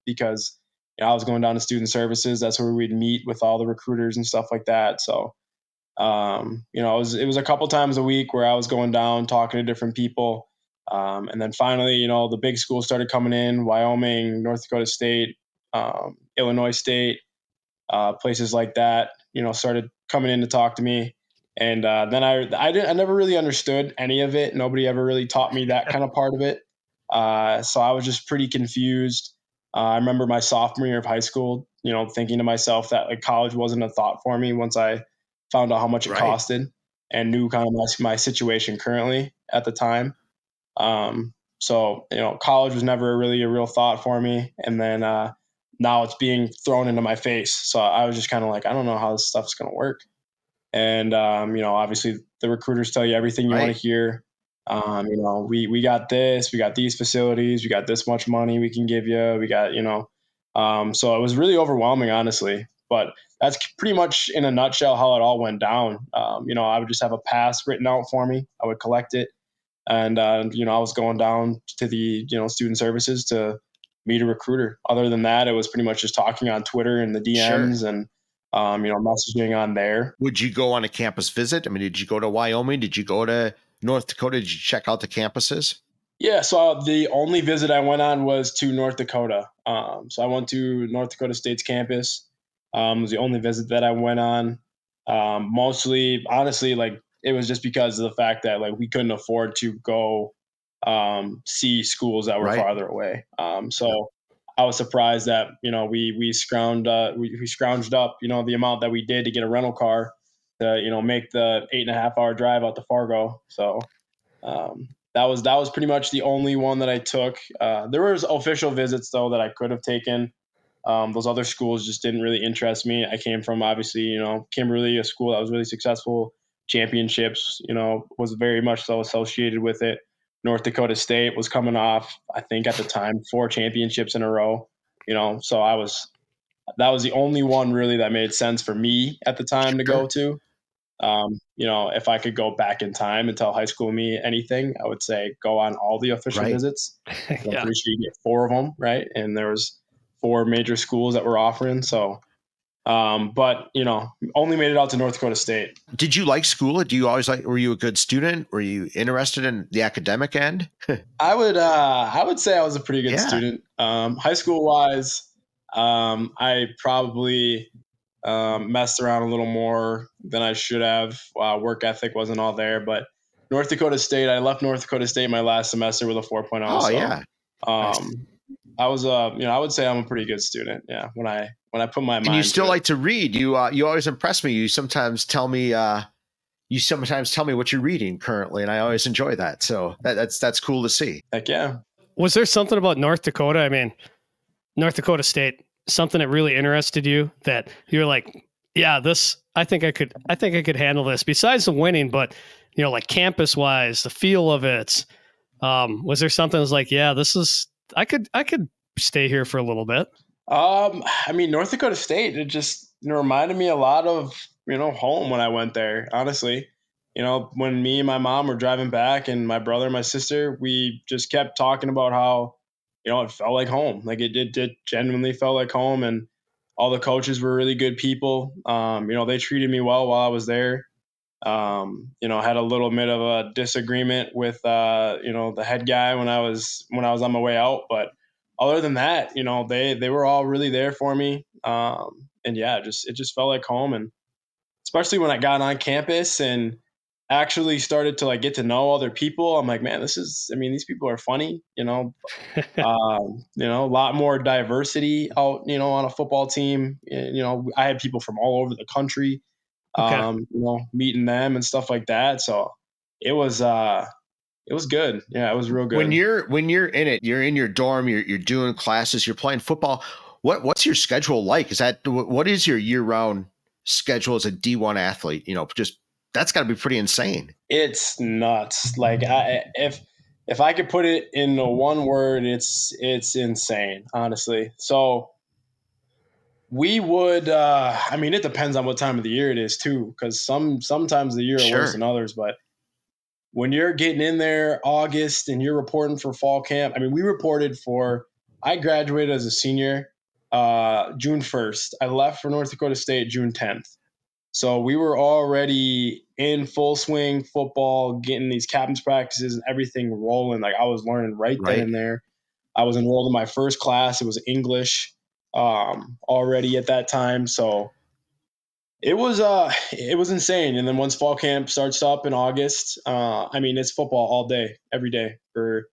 because I was going down to student services. That's where we'd meet with all the recruiters and stuff like that. So, it was a couple times a week where I was going down, talking to different people. And then finally, the big schools started coming in, Wyoming, North Dakota State, Illinois State, places like that, started coming in to talk to me. And then I never really understood any of it. Nobody ever really taught me that kind of part of it. So I was just pretty confused. I remember my sophomore year of high school, thinking to myself that like college wasn't a thought for me once I found out how much it costed and knew kind of my situation currently at the time. So college was never really a real thought for me. And then now it's being thrown into my face. So I was just kind of like, I don't know how this stuff's going to work. And, obviously the recruiters tell you everything you want to hear. We got this, we got these facilities, we got this much money we can give you. We got, so it was really overwhelming, honestly, but that's pretty much in a nutshell how it all went down. I would just have a pass written out for me. I would collect it. And, I was going down to the, student services to meet a recruiter. Other than that, it was pretty much just talking on Twitter and the DMs and, messaging on there. Would you go on a campus visit? I mean, did you go to Wyoming? Did you go to North Dakota? Did you check out the campuses? Yeah. So the only visit I went on was to North Dakota. So I went to North Dakota State's campus. It was the only visit that I went on. Mostly, honestly, it was just because of the fact that we couldn't afford to go see schools that were farther away. I was surprised that, we scrounged up, the amount that we did to get a rental car to, make the 8.5 hour drive out to Fargo. So that was pretty much the only one that I took. There was official visits though that I could have taken. Those other schools just didn't really interest me. I came from obviously, Kimberly, a school that was really successful, championships, was very much so associated with it. North Dakota State was coming off, I think at the time, 4 championships in a row, so that was the only one really that made sense for me at the time to go to. If I could go back in time and tell high school me anything, I would say go on all the official visits. I'm pretty sure you get 4 of them, right? And there was 4 major schools that were offering. So, only made it out to North Dakota State. Did you like school? Were you a good student? Were you interested in the academic end? I would say I was a pretty good student. High school wise, I probably, messed around a little more than I should have. Work ethic wasn't all there, but North Dakota State, I left North Dakota State my last semester with a 4.0. Nice. I would say I'm a pretty good student. Yeah. When I put my mind. And you still like to read. You always impress me. You sometimes tell me what you're reading currently, and I always enjoy that. So that's cool to see. Heck yeah. Was there something about North Dakota? I mean, North Dakota State, something that really interested you that you're like, yeah, this, I think I could handle this besides the winning, but like campus wise, the feel of it. Was there something that was like, yeah, this is, I could stay here for a little bit. North Dakota State, it just reminded me a lot of, home when I went there, honestly. When me and my mom were driving back and my brother and my sister, we just kept talking about how, it felt like home. Like it genuinely felt like home, and all the coaches were really good people. They treated me well while I was there. Had a little bit of a disagreement with, the head guy when I was on my way out, but other than that, they were all really there for me. It just felt like home. And especially when I got on campus and actually started to get to know other people, I'm like, man, these people are funny, a lot more diversity out, on a football team. I had people from all over the country, meeting them and stuff like that. So it was good. Yeah, it was real good. When you're in it, you're in your dorm, you're doing classes, you're playing football. What's your schedule like? Is that, what is your year-round schedule as a D1 athlete? You know, just, that's got to be pretty insane. It's nuts. Like, if I could put it in a one word, it's insane, honestly. So we would, I mean, it depends on what time of the year it is too, because sometimes the year are worse than others, but when you're getting in there August and you're reporting for fall camp, I mean, we reported for, I graduated as a senior, June 1st. I left for North Dakota State June 10th. So we were already in full swing football, getting these captain's practices and everything rolling. Like, I was learning right then and there. I was enrolled in my first class. It was English already at that time. So it was insane. And then once fall camp starts up in August, I mean, it's football all day, every day for,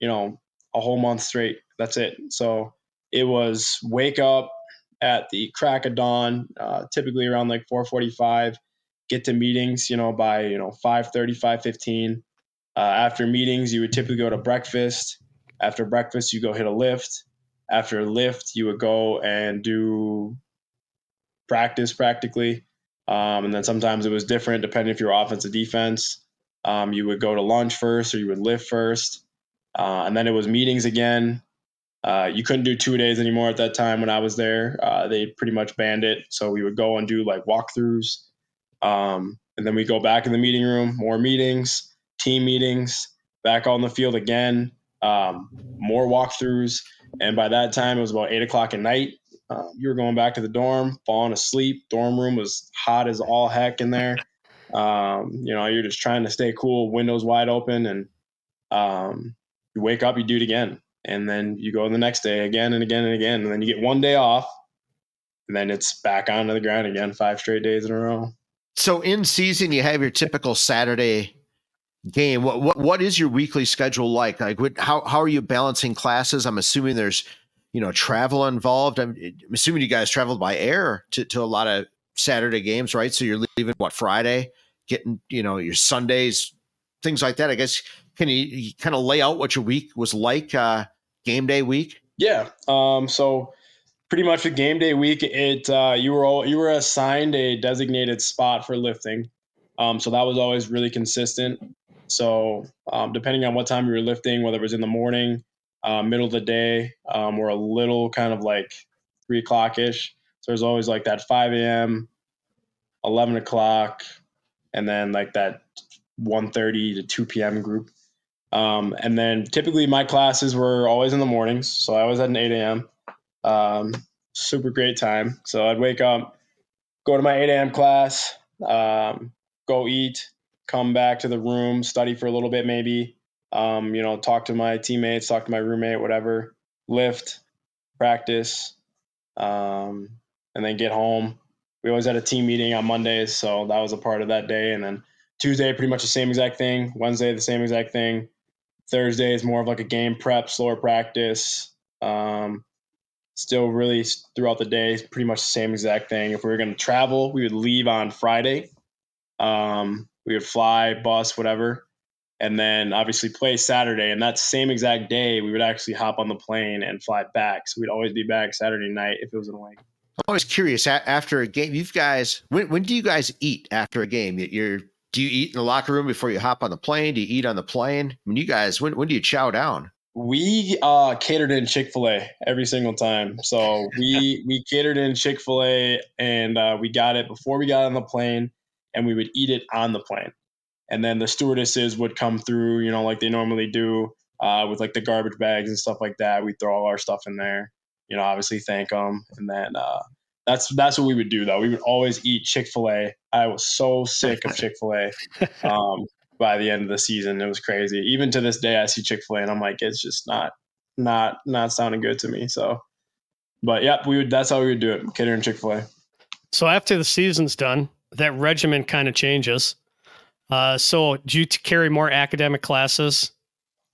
you know, a whole month straight. That's it. So it was wake up at the crack of dawn, typically around like 4:45, get to meetings, you know, by, 5:30, 5:15. After meetings, you would typically go to breakfast. After breakfast, you go hit a lift. After a lift, you would go and do practice practically. And then sometimes it was different depending if you were offense or defense. You would go to lunch first or you would lift first. And then it was meetings again. You couldn't do 2 days anymore at that time when I was there. They pretty much banned it. So we would go and do like walkthroughs. And then we go back in the meeting room, more meetings, team meetings, back on the field again, more walkthroughs. And by that time, it was about 8 o'clock at night. You were going back to the dorm, falling asleep. Dorm room was hot as all heck in there. You're just trying to stay cool, windows wide open, and you wake up, you do it again. And then you go the next day again and again and again. And then you get 1 day off, and then it's back onto the ground again, 5 straight days in a row. So in season, you have your typical Saturday game. What is your weekly schedule like? Like, how are you balancing classes? I'm assuming there's, travel involved. I'm assuming you guys traveled by air to a lot of Saturday games, right? So you're leaving, Friday, getting, your Sundays, things like that. I guess, can you kind of lay out what your week was like, game day week? Yeah. So pretty much with game day week, you were assigned a designated spot for lifting. So that was always really consistent. So depending on what time you were lifting, whether it was in the morning, middle of the day, or a little kind of like 3 o'clock-ish. So there's always like that 5 a.m., 11 o'clock, and then like that 1:30 to 2 p.m. group. And then typically my classes were always in the mornings. So I always had an 8 a.m. Super great time. So I'd wake up, go to my 8 a.m. class, go eat, come back to the room, study for a little bit, maybe, talk to my teammates, talk to my roommate, whatever, lift, practice, and then get home. We always had a team meeting on Mondays. So that was a part of that day. And then Tuesday, pretty much the same exact thing. Wednesday, the same exact thing. Thursday is more of like a game prep, slower practice. Still really throughout the day, pretty much the same exact thing. If we were going to travel, we would leave on Friday. We would fly, bus, whatever. And then obviously play Saturday. And that same exact day, we would actually hop on the plane and fly back. So we'd always be back Saturday night if it was an away. I'm always curious, after a game, you guys, when do you guys eat after a game? Do you eat in the locker room before you hop on the plane? Do you eat on the plane? I mean, you guys, when do you chow down? We catered in Chick-fil-A every single time. So we catered in Chick-fil-A, and we got it before we got on the plane, and we would eat it on the plane. And then the stewardesses would come through, like they normally do, with like the garbage bags and stuff like that. We'd throw all our stuff in there, obviously thank them. And then that's what we would do, though. We would always eat Chick-fil-A. I was so sick of Chick-fil-A by the end of the season. It was crazy. Even to this day, I see Chick-fil-A and I'm like, it's just not sounding good to me. So, but yeah, that's how we would do it. Cater and Chick-fil-A. So after the season's done, that regimen kind of changes. So do you carry more academic classes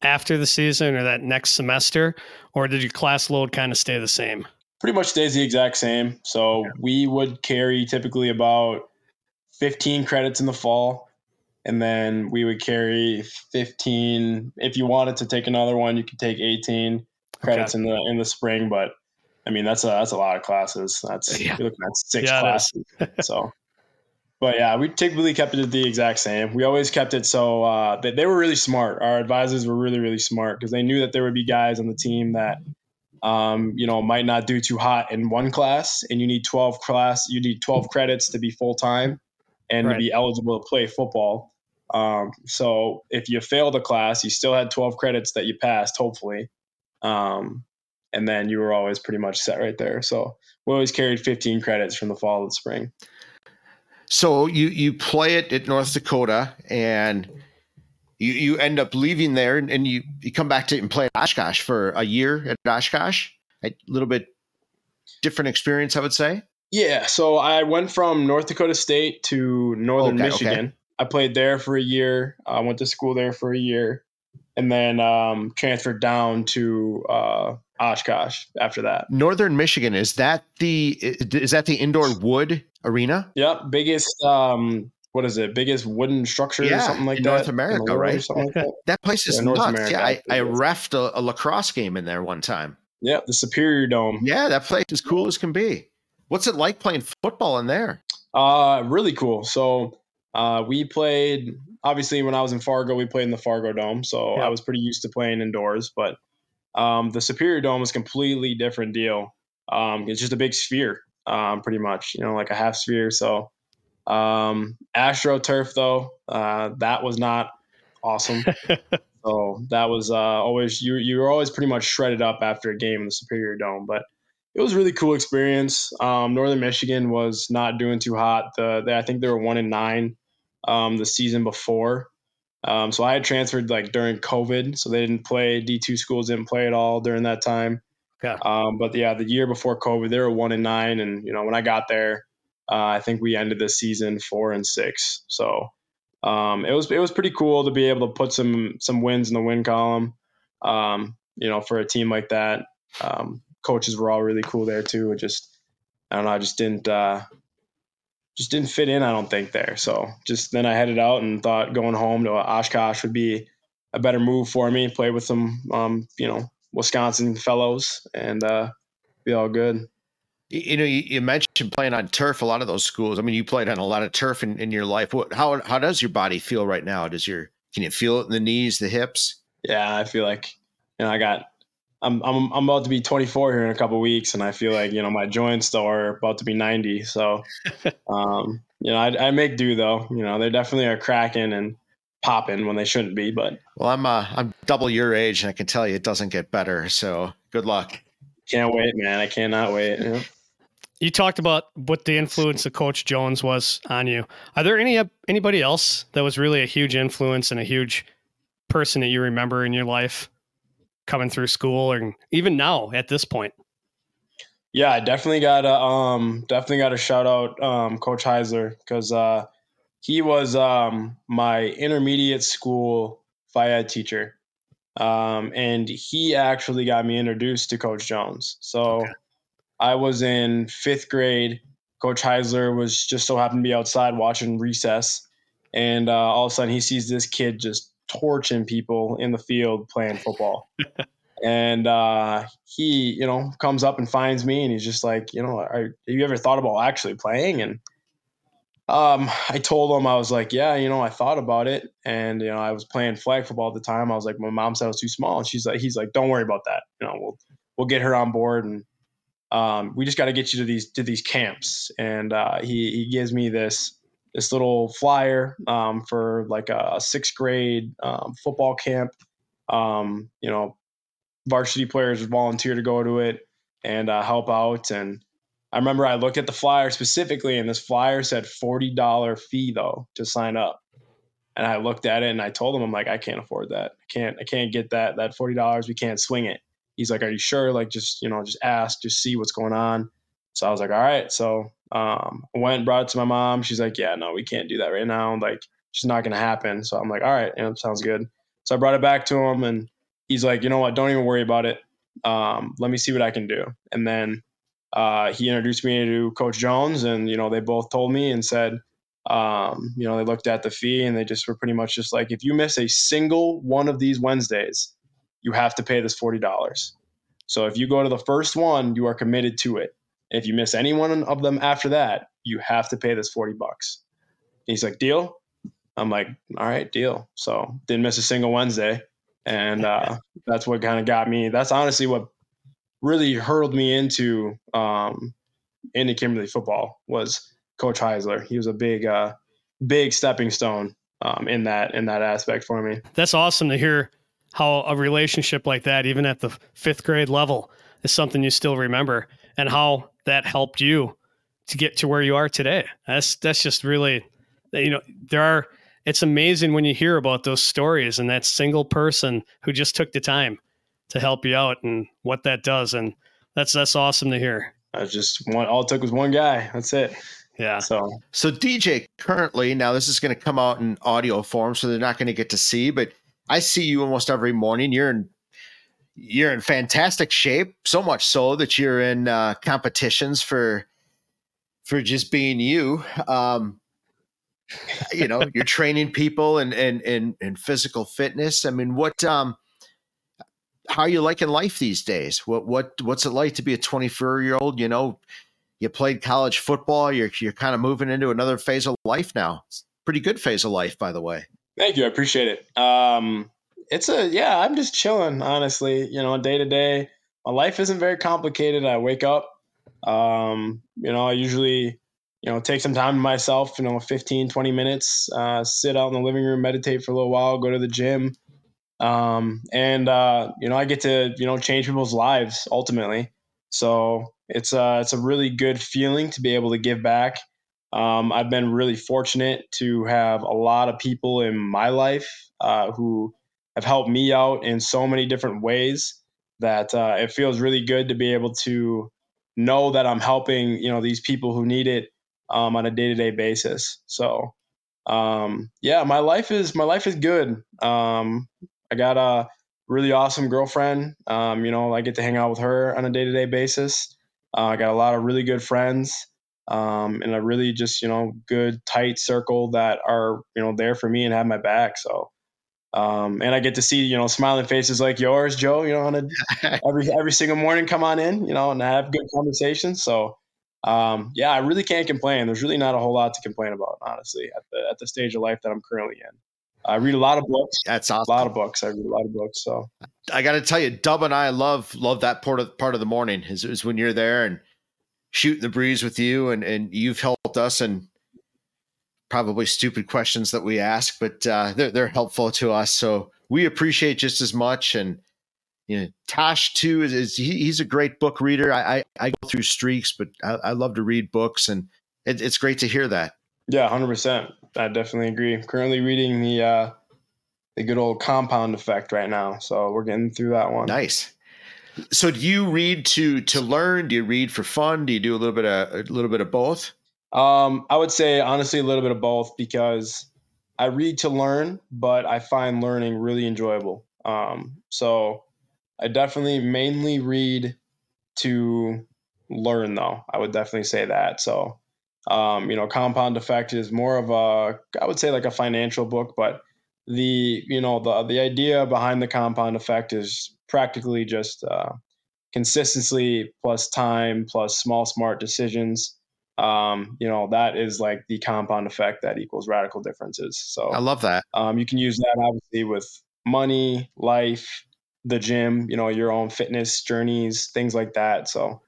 after the season or that next semester, or did your class load kind of stay the same? Pretty much stays the exact same. So we would carry typically about 15 credits in the fall, and then we would carry 15. If you wanted to take another one, you could take 18 credits in the spring. But I mean, that's a lot of classes. You're looking at six classes. So, but yeah, we typically kept it the exact same. We always kept it. So they were really smart. Our advisors were really, really smart because they knew that there would be guys on the team that, might not do too hot in one class, and you need 12 credits to be full time and to be eligible to play football. So if you failed a class, you still had 12 credits that you passed, hopefully. And then you were always pretty much set right there. So we always carried 15 credits from the fall to the spring. So you play it at North Dakota, and you end up leaving there, and you come back to and play at Oshkosh for a year at Oshkosh. A little bit different experience, I would say. Yeah. So I went from North Dakota State to Northern Michigan. Okay. I played there for a year. I went to school there for a year, and then transferred down to Oshkosh after that. Northern Michigan, is that the indoor wood arena? Yep, biggest biggest wooden structure or something like North America, right? Something like that. That place is nuts. America, yeah, I reffed a lacrosse game in there one time. Yeah, the Superior Dome. Yeah, that place is cool as can be. What's it like playing football in there? Really cool. So we played, obviously when I was in Fargo, we played in the Fargo Dome. So I was pretty used to playing indoors, but the Superior Dome is a completely different deal. It's just a big sphere, pretty much, like a half sphere. So AstroTurf, though, that was not awesome. So that was always, you were always pretty much shredded up after a game in the Superior Dome. But it was a really cool experience. Northern Michigan was not doing too hot. I think they were 1-9 the season before. So I had transferred during COVID, so they didn't play. D2 schools didn't play at all during that time. Okay. But yeah, the year before COVID, they were 1-9, and when I got there, I think we ended the season 4-6. So it was pretty cool to be able to put some wins in the win column. For a team like that, coaches were all really cool there too. It just, I don't know, I just didn't fit in, I don't think, there. So just then I headed out and thought going home to Oshkosh would be a better move for me, play with some, Wisconsin fellows, and be all good. You mentioned playing on turf, a lot of those schools. I mean, you played on a lot of turf in your life. How does your body feel right now? Can you feel it in the knees, the hips? Yeah, I feel like, I'm about to be 24 here in a couple of weeks, and I feel like, my joints though are about to be 90. So, I make do though. They definitely are cracking and popping when they shouldn't be. But well, I'm double your age, and I can tell you it doesn't get better. So good luck. Can't wait, man. I cannot wait. Yeah. You talked about what the influence of Coach Jones was on you. Are there anybody else that was really a huge influence and a huge person that you remember in your life coming through school, and even now at this point? Yeah, I definitely got a shout out, Coach Heisler, because he was my intermediate school FIAD teacher, and he actually got me introduced to Coach Jones. So I was in fifth grade. Coach Heisler was just so happened to be outside watching recess, and all of a sudden he sees this kid just torching people in the field playing football. And he, comes up and finds me, and he's just like, have you ever thought about actually playing? And I told him, I was like, yeah, I thought about it. And, I was playing flag football at the time. I was like, my mom said I was too small. And he's like, don't worry about that. We'll get her on board. And we just got to get you to these camps. And he gives me this little flyer for a sixth grade football camp. Varsity players would volunteer to go to it and help out. And I remember I looked at the flyer specifically, and this flyer said $40 fee though to sign up. And I looked at it and I told him, I'm like, I can't afford that. I can't get that $40. We can't swing it. He's like, are you sure? Just ask, just see what's going on. So I was like, all right. So I went and brought it to my mom. She's like, yeah, no, we can't do that right now. She's not going to happen. So I'm like, all right, sounds good. So I brought it back to him, and he's like, you know what? Don't even worry about it. Let me see what I can do. And then he introduced me to Coach Jones, and, they both told me and said, they looked at the fee, and they just were pretty much just like, if you miss a single one of these Wednesdays, you have to pay this $40. So if you go to the first one, you are committed to it. If you miss any one of them after that, you have to pay this $40. And he's like, deal? I'm like, all right, deal. So didn't miss a single Wednesday. And that's what kind of got me. That's honestly what really hurled me into Kimberly football was Coach Heisler. He was a big stepping stone in that aspect for me. That's awesome to hear how a relationship like that, even at the fifth grade level, is something you still remember and how that helped you to get to where you are today. That's just really, it's amazing when you hear about those stories and that single person who just took the time to help you out and what that does. And that's awesome to hear. All it took was one guy. That's it. Yeah. So DJ currently, now this is going to come out in audio form, so they're not going to get to see, but I see you almost every morning. You're in fantastic shape, so much so that you're in competitions for just being you. You're training people and physical fitness. I mean, how are you liking life these days? What's it like to be a 24-year-old? You played college football. You're kind of moving into another phase of life now. It's a pretty good phase of life, by the way. Thank you. I appreciate it. I'm just chilling, honestly, day to day. My life isn't very complicated. I wake up, I usually, take some time to myself, 15, 20 minutes, sit out in the living room, meditate for a little while, go to the gym. I get to, change people's lives ultimately. So it's a really good feeling to be able to give back. I've been really fortunate to have a lot of people in my life who have helped me out in so many different ways that it feels really good to be able to know that I'm helping, these people who need it on a day-to-day basis. So, my life is good. I got a really awesome girlfriend. I get to hang out with her on a day-to-day basis. I got a lot of really good friends. And a really just, good tight circle that are, there for me and have my back. So, and I get to see, smiling faces like yours, Joe, on every single morning, come on in, and have good conversations. So, I really can't complain. There's really not a whole lot to complain about, honestly, at the stage of life that I'm currently in. I read a lot of books. That's awesome. So I got to tell you, Dub and I love that part of the morning is when you're there and shooting the breeze with you, and you've helped us, and probably stupid questions that we ask, but they're helpful to us. So we appreciate just as much. And Tosh too he's a great book reader. I go through streaks, but I love to read books, and it's great to hear that. Yeah, 100%. I definitely agree. I'm currently reading the good old Compound Effect right now, so we're getting through that one. Nice. So do you read to learn? Do you read for fun? Do you do a little bit of both? I would say honestly, a little bit of both, because I read to learn, but I find learning really enjoyable. So I definitely mainly read to learn though. I would definitely say that. So, Compound Effect is more of I would say like a financial book, but the idea behind the Compound Effect is practically just consistency plus time plus small smart decisions. That is like the compound effect that equals radical differences. So I love that. You can use that obviously with money, life, the gym, your own fitness journeys, things like that. So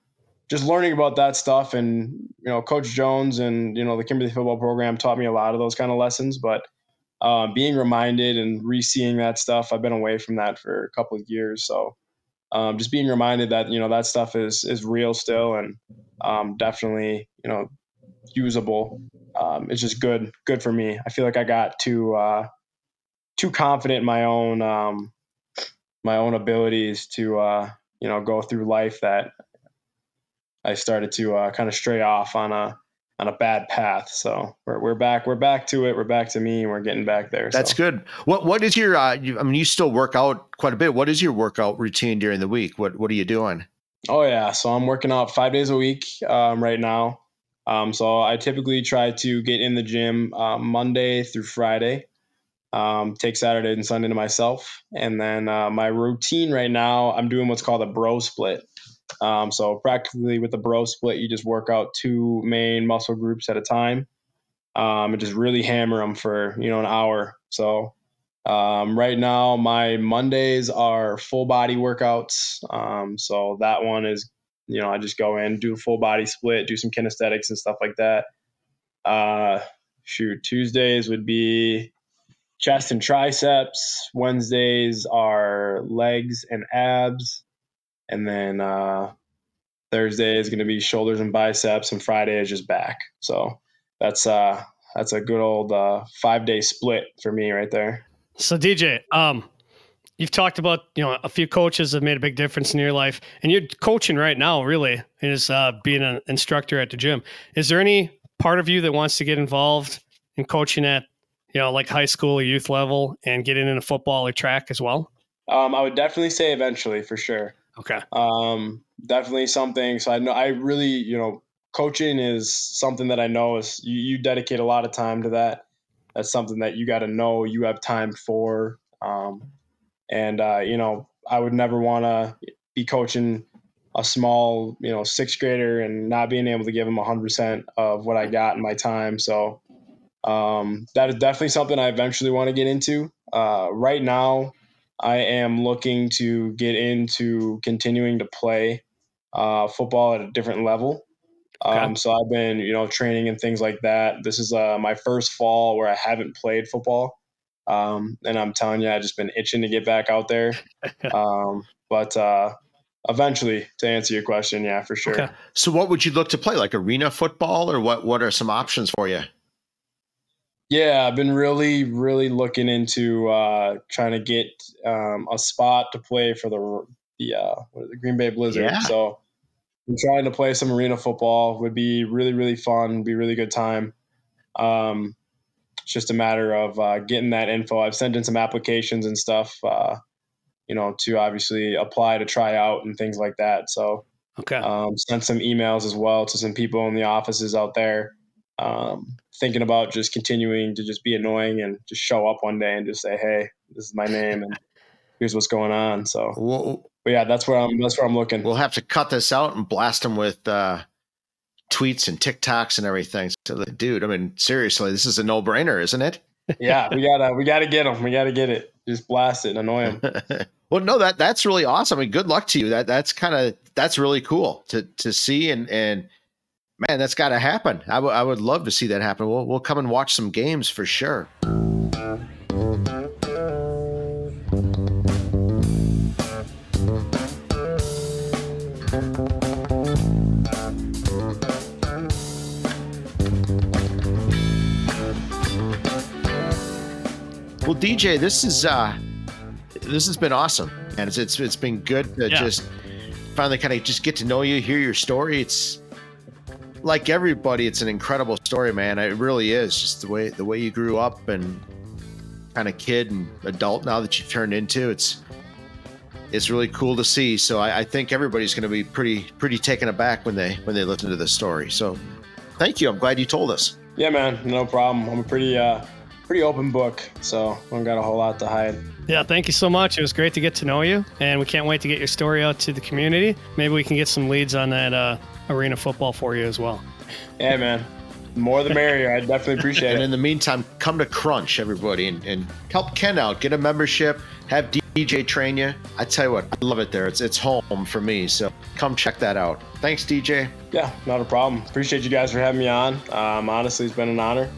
just learning about that stuff, and Coach Jones and the Kimberly football program taught me a lot of those kind of lessons, but being reminded and re-seeing that stuff. I've been away from that for a couple of years. So just being reminded that, that stuff is real still, and definitely, usable. It's just good for me. I feel like I got too confident in my own abilities to, go through life, that I started to kind of stray off on a bad path. So we're back to it. We're back to me, and we're getting back there. That's good. What is your, you still work out quite a bit. What is your workout routine during the week? What are you doing? Oh yeah. So I'm working out 5 days a week, right now. So I typically try to get in the gym, Monday through Friday. Take Saturday and Sunday to myself. And then my routine right now, I'm doing what's called a bro split. So practically with the bro split, you just work out two main muscle groups at a time, and just really hammer them for, you know, an hour. So right now my Mondays are full body workouts. So that one is, you know, I just go in, do a full body split, do some kinesthetics and stuff like that. Tuesdays would be chest and triceps. Wednesdays are legs and abs. And then Thursday is going to be shoulders and biceps, and Friday is just back. So that's a good old 5-day split for me right there. So DJ, you've talked about, you know, a few coaches have made a big difference in your life, and you're coaching right now, really, is being an instructor at the gym. Is there any part of you that wants to get involved in coaching at, you know, like high school or youth level and getting into football or track as well? I would definitely say eventually, for sure. Okay. Definitely something. So I know I really, you know, coaching is something that I know is you dedicate a lot of time to that. That's something that you got to know you have time for. You know, I would never want to be coaching a small, you know, sixth grader and not being able to give him 100% of what I got in my time. So, that is definitely something I eventually want to get into. Right now, I am looking to get into continuing to play football at a different level. Okay. So I've been, you know, training and things like that. This is my first fall where I haven't played football. And I'm telling you, I've just been itching to get back out there. Eventually, to answer your question, yeah, for sure. Okay. So what would you look to play, like arena football, or what are some options for you? Yeah, I've been really looking into trying to get a spot to play for the Green Bay Blizzard. Yeah. So I'm trying to play some arena football. Would be really fun, be a really good time. It's just a matter of getting that info. I've sent in some applications and stuff, you know, to obviously apply to try out and things like that. So okay, sent some emails as well to some people in the offices out there. Thinking about just continuing to just be annoying and just show up one day and just say, hey, this is my name and here's what's going on. So, but yeah, that's where I'm looking. We'll have to cut this out and blast them with tweets and TikToks and everything. So, dude, I mean, seriously, this is a no-brainer, isn't it? Yeah, we gotta get them. We gotta get it. Just blast it and annoy them. Well, no, that's really awesome. I mean, good luck to you. That's really cool to see and. Man, that's got to happen. I would love to see that happen. We'll come and watch some games for sure. Well, DJ, this is this has been awesome, and it's been good to just finally kind of just get to know you, hear your story. It's like everybody, it's an incredible story, man. It really is, just the way you grew up and kind of kid and adult now that you've turned into. It's really cool to see. So I think everybody's going to be pretty taken aback when they listen to this story. So thank you. I'm glad you told us. Yeah, man, no problem. I'm a pretty open book, so I don't got a whole lot to hide. Yeah, thank you so much. It was great to get to know you, and we can't wait to get your story out to the community. Maybe we can get some leads on that arena football for you as well. Yeah, man, more the merrier. I definitely appreciate it. And in the meantime, come to Crunch, everybody, and help Ken out. Get a membership, have DJ train you. I tell you what, I love it there. It's home for me, so come check that out. Thanks, DJ. Yeah, not a problem. Appreciate you guys for having me on. Honestly, it's been an honor.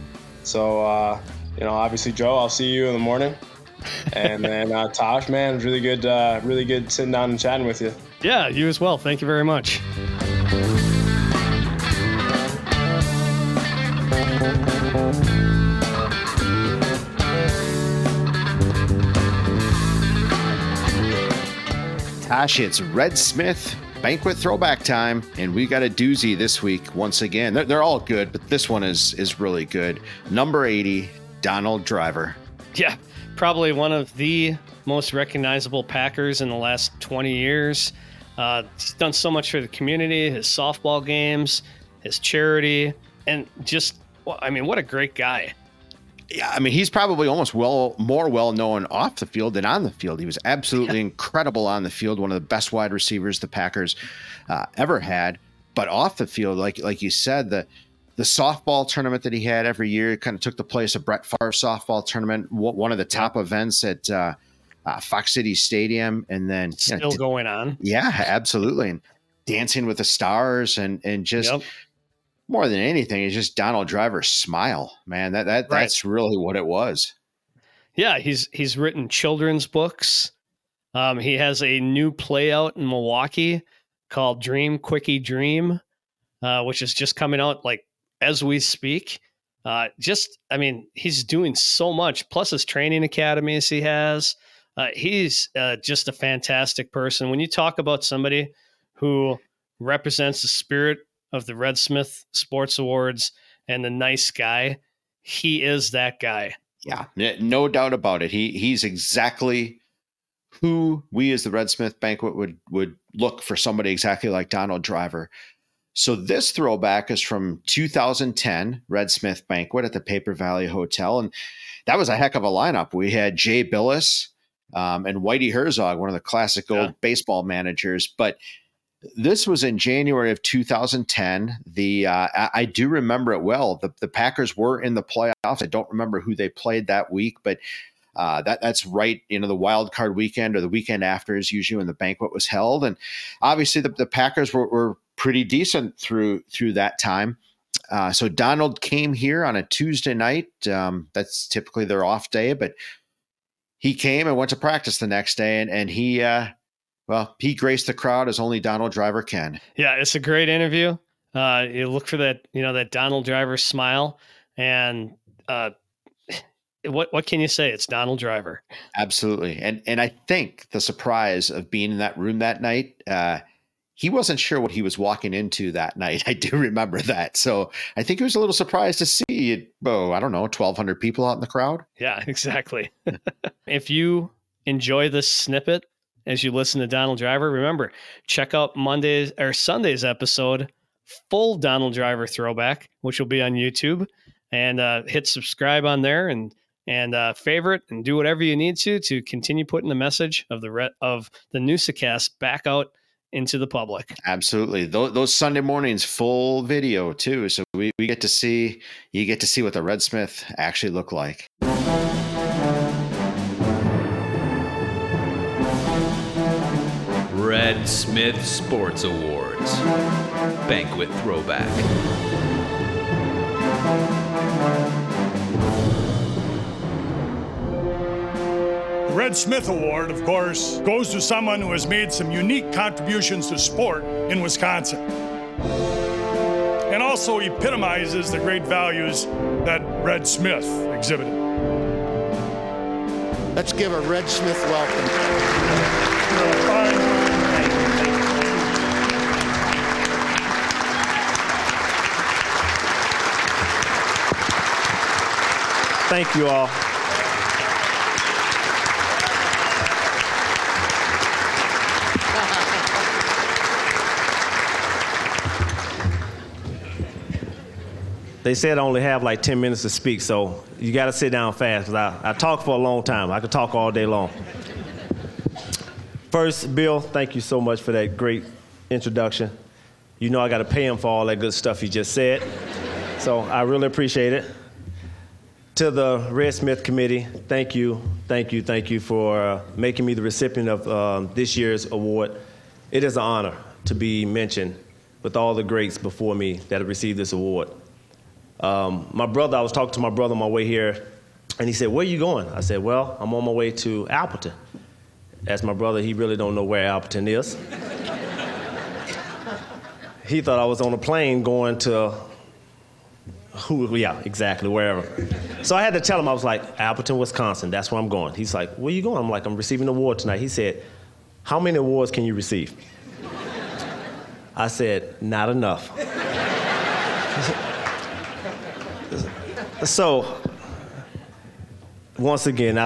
So, you know, obviously, Joe, I'll see you in the morning. And then Tosh, man, it was really good sitting down and chatting with you. Yeah, you as well. Thank you very much. Tosh, it's Red Smith Banquet throwback time, and we got a doozy this week once again. They're all good, but this one is really good. Number 80, Donald Driver. Yeah, probably one of the most recognizable Packers in the last 20 years. He's done so much for the community, his softball games, his charity, and just, I mean, what a great guy. Yeah, I mean, he's probably almost more well known off the field than on the field. He was absolutely incredible on the field, one of the best wide receivers the Packers ever had. But off the field, like you said, the softball tournament that he had every year kind of took the place of Brett Favre's softball tournament. One of the top events at Fox Cities Stadium, and then still going on. Yeah, absolutely, and Dancing with the Stars, and just. Yep. More than anything, it's just Donald Driver's smile, man. That's really what it was. Yeah, he's written children's books. He has a new play out in Milwaukee called Dream Quickie Dream, which is just coming out like as we speak. He's doing so much. Plus his training academies he has. He's just a fantastic person. When you talk about somebody who represents the spirit of the Red Smith Sports Awards and the nice guy, he is that guy. Yeah, no doubt about it. He's exactly who we as the Red Smith Banquet would look for, somebody exactly like Donald Driver. So this throwback is from 2010 Red Smith Banquet at the Paper Valley Hotel. And that was a heck of a lineup. We had Jay Billis and Whitey Herzog, one of the classic old baseball managers. But this was in January of 2010. I do remember it well. The Packers were in the playoffs. I don't remember who they played that week, but that's right. You know, the wild card weekend or the weekend after is usually when the banquet was held. And obviously the Packers were pretty decent through that time. So Donald came here on a Tuesday night. That's typically their off day, but he came and went to practice the next day, and he he graced the crowd as only Donald Driver can. Yeah, it's a great interview. You look for that, that Donald Driver smile, and what can you say? It's Donald Driver. Absolutely. And I think the surprise of being in that room that night, he wasn't sure what he was walking into that night. I do remember that. So I think he was a little surprised to see, 1,200 people out in the crowd. Yeah, exactly. If you enjoy this snippet, as you listen to Donald Driver, remember, check out Monday's or Sunday's episode, full Donald Driver throwback, which will be on YouTube, and hit subscribe on there and favorite and do whatever you need to continue putting the message of the NoosaCast back out into the public. Absolutely. Those Sunday mornings, full video too. So we get to see what the Red Smith actually looked like. Red Smith Sports Awards Banquet Throwback. The Red Smith Award, of course, goes to someone who has made some unique contributions to sport in Wisconsin, and also epitomizes the great values that Red Smith exhibited. Let's give a Red Smith welcome. Thank you all. They said I only have like 10 minutes to speak, so you got to sit down fast. I talk for a long time. I could talk all day long. First, Bill, thank you so much for that great introduction. You know I got to pay him for all that good stuff he just said, so I really appreciate it. To the Red Smith Committee, thank you for making me the recipient of this year's award. It is an honor to be mentioned with all the greats before me that have received this award. I was talking to my brother on my way here, and he said, "Where are you going?" I said, "Well, I'm on my way to Appleton." As my brother, he really don't know where Appleton is. He thought I was on a plane going to wherever. So I had to tell him, I was like, Appleton, Wisconsin, that's where I'm going. He's like, "Where you going?" I'm like, "I'm receiving an award tonight." He said, "How many awards can you receive?" I said, "Not enough." So, once again,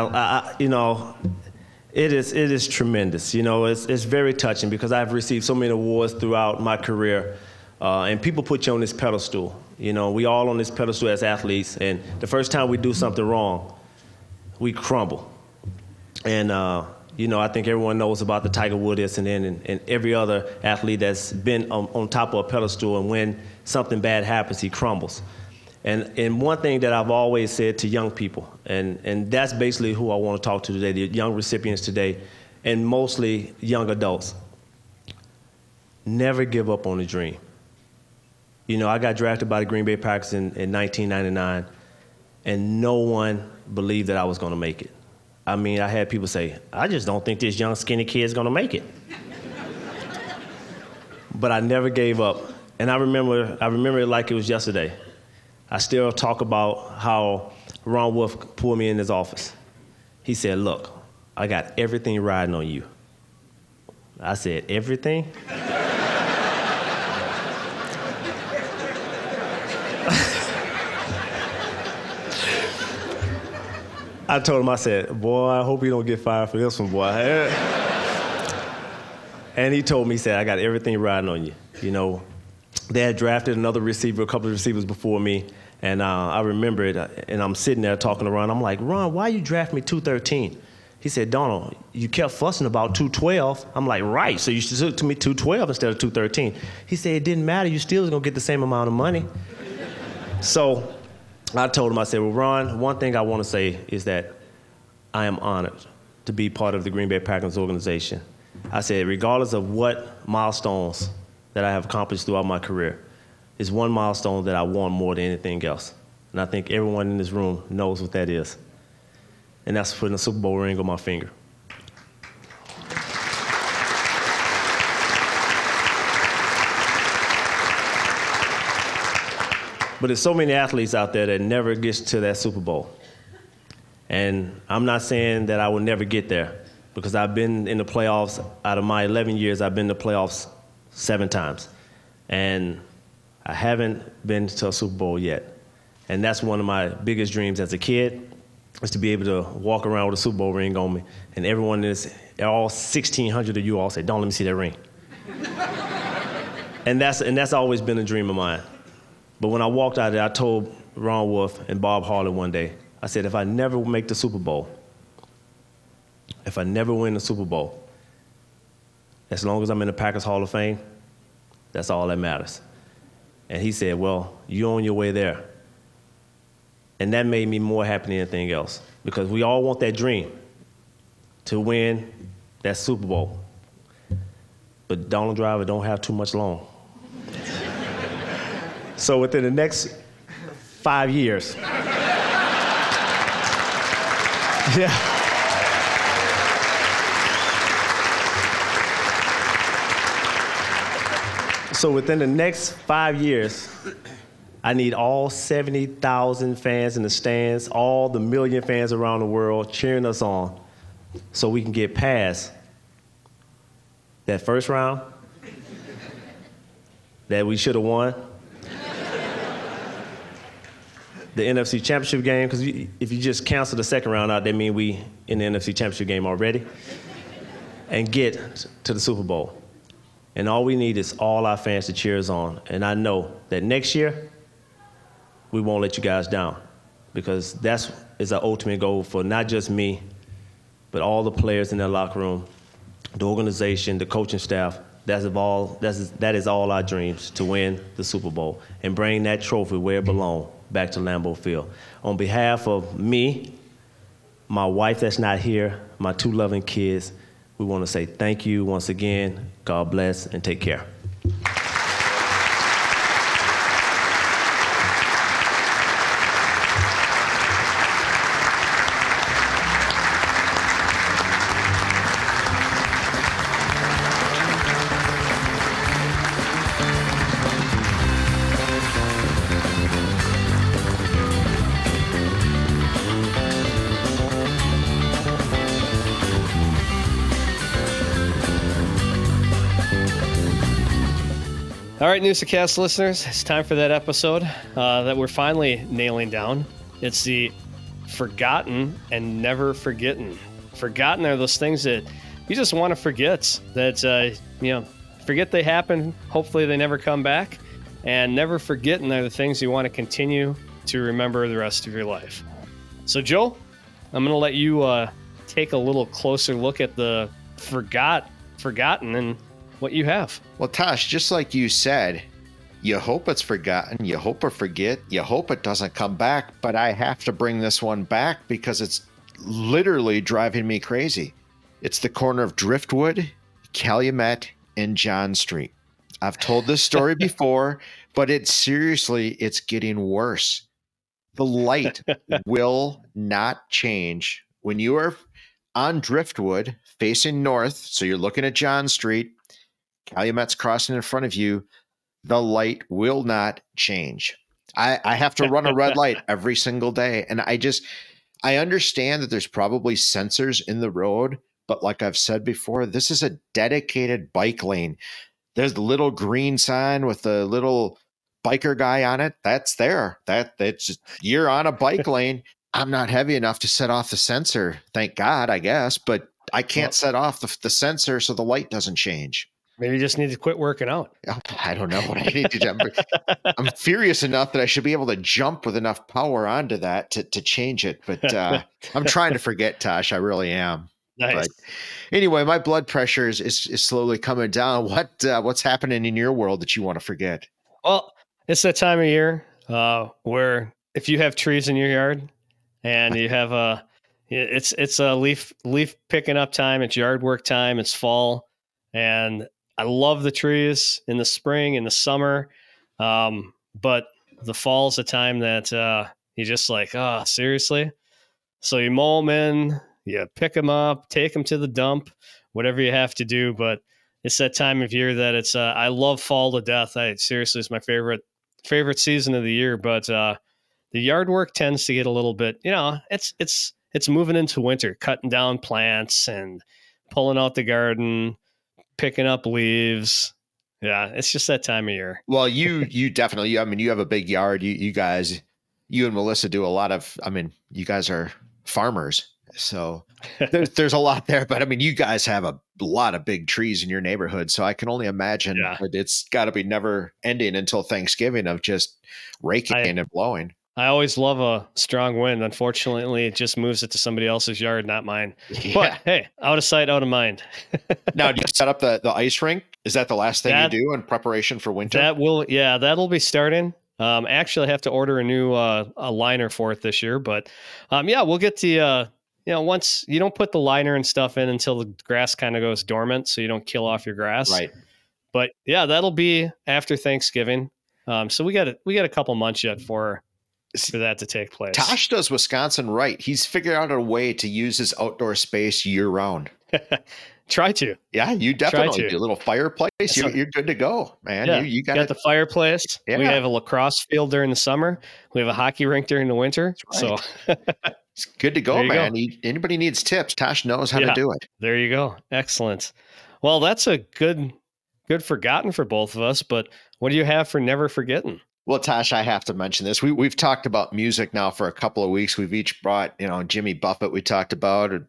it is tremendous. It's very touching because I've received so many awards throughout my career, and people put you on this pedestal. You know, we all on this pedestal as athletes, and the first time we do something wrong, we crumble. And, you know, I think everyone knows about the Tiger Woods incident and every other athlete that's been on top of a pedestal, and when something bad happens, he crumbles. And one thing that I've always said to young people, and that's basically who I want to talk to today, the young recipients today, and mostly young adults, never give up on a dream. You know, I got drafted by the Green Bay Packers in 1999, and no one believed that I was going to make it. I mean, I had people say, I just don't think this young skinny kid's going to make it. But I never gave up. And I remember it like it was yesterday. I still talk about how Ron Wolf pulled me in his office. He said, look, I got everything riding on you. I said, everything? I told him, I said, boy, I hope you don't get fired for this one, boy. And he told me, he said, I got everything riding on you. You know, they had drafted another receiver, a couple of receivers before me, and I remember it, and I'm sitting there talking to Ron. I'm like, Ron, why you draft me 213? He said, Donald, you kept fussing about 212. I'm like, right, so you took to me 212 instead of 213. He said, it didn't matter, you still was going to get the same amount of money. So I told him, I said, well, Ron, one thing I want to say is that I am honored to be part of the Green Bay Packers organization. I said, regardless of what milestones that I have accomplished throughout my career, it's one milestone that I want more than anything else. And I think everyone in this room knows what that is. And that's putting a Super Bowl ring on my finger. But there's so many athletes out there that never gets to that Super Bowl. And I'm not saying that I will never get there, because I've been in the playoffs, out of my 11 years, I've been in the playoffs 7 times. And I haven't been to a Super Bowl yet. And that's one of my biggest dreams as a kid, is to be able to walk around with a Super Bowl ring on me. And everyone is, all 1,600 of you all say, don't let me see that ring. and that's always been a dream of mine. But when I walked out of there, I told Ron Wolf and Bob Harlan one day, I said, if I never make the Super Bowl, if I never win the Super Bowl, as long as I'm in the Packers Hall of Fame, that's all that matters. And he said, well, you're on your way there. And that made me more happy than anything else, because we all want that dream to win that Super Bowl. But Donald Driver don't have too much long. So within the next 5 years, So within the next 5 years, I need all 70,000 fans in the stands, all the million fans around the world cheering us on, so we can get past that first round that we should have won, the NFC Championship game, because if you just cancel the second round out, that means we in the NFC Championship game already, and get to the Super Bowl. And all we need is all our fans to cheer us on. And I know that next year, we won't let you guys down, because that is our ultimate goal for not just me, but all the players in their locker room, the organization, the coaching staff. That is all our dreams, to win the Super Bowl and bring that trophy where it belongs, back to Lambeau Field. On behalf of me, my wife that's not here, my 2 loving kids, we want to say thank you once again. God bless and take care. All right, NoosaCast listeners, it's time for that episode that we're finally nailing down. It's the forgotten and never forgetting. Forgotten are those things that you just want to forget, that, forget they happen. Hopefully they never come back. and never forgetting they're the things you want to continue to remember the rest of your life. So, Joel, I'm going to let you take a little closer look at the forgotten and what you have. Well, Tosh, just like you said, you hope it's forgotten, you hope or forget, you hope it doesn't come back, but I have to bring this one back because it's literally driving me crazy. It's the corner of Driftwood, Calumet, and John Street. I've told this story before, but it's getting worse. The light will not change. When you are on Driftwood facing north, so you're looking at John Street, Calumet's crossing in front of you, the light will not change. I have to run a red light every single day. And I understand that there's probably sensors in the road, but like I've said before, this is a dedicated bike lane. There's the little green sign with the little biker guy on it. That's there. That's you're on a bike lane. I'm not heavy enough to set off the sensor. Thank God, I guess, but I can't set off the sensor so the light doesn't change. Maybe you just need to quit working out. I don't know what I need to do. I'm furious enough that I should be able to jump with enough power onto that to change it. But I'm trying to forget, Tosh. I really am. Nice. But anyway, my blood pressure is slowly coming down. What's happening in your world that you want to forget? Well, it's that time of year where if you have trees in your yard and you have it's a leaf picking up time. It's yard work time. It's fall, and I love the trees in the spring and the summer, but the fall's a time that you just like, oh, seriously. So you mow them in. Yeah, pick them up, take them to the dump, whatever you have to do. But it's that time of year that it's I love fall to death. It's my favorite season of the year. But the yard work tends to get a little bit, it's moving into winter, cutting down plants and pulling out the garden, picking up leaves. Yeah, it's just that time of year. Well, you definitely, I mean, you have a big yard. You guys, you and Melissa do a lot of, I mean, you guys are farmers. So there's a lot there, but I mean, you guys have a lot of big trees in your neighborhood. So I can only imagine that it's got to be never ending until Thanksgiving of just raking and blowing. I always love a strong wind. Unfortunately, it just moves it to somebody else's yard, not mine. Yeah. But hey, out of sight, out of mind. Now, do you set up the ice rink? Is that the last thing you do in preparation for winter? That'll be starting. Actually, I have to order a new a liner for it this year, but we'll get the. Once you don't put the liner and stuff in until the grass kind of goes dormant, so you don't kill off your grass. Right. But yeah, that'll be after Thanksgiving. So we got a couple months yet for that to take place. Tosh does Wisconsin right. He's figured out a way to use his outdoor space year round. Try to. Yeah, you definitely do. A little fireplace. You're good to go, man. Yeah, you got the fireplace. Yeah. We have a lacrosse field during the summer. We have a hockey rink during the winter. Right. So. It's good to go, man. Go. Anybody needs tips, Tosh knows how to do it. There you go. Excellent. Well, that's a good forgotten for both of us, but what do you have for never forgetting? Well, Tosh, I have to mention this. We've talked about music now for a couple of weeks. We've each brought, Jimmy Buffett we talked about, or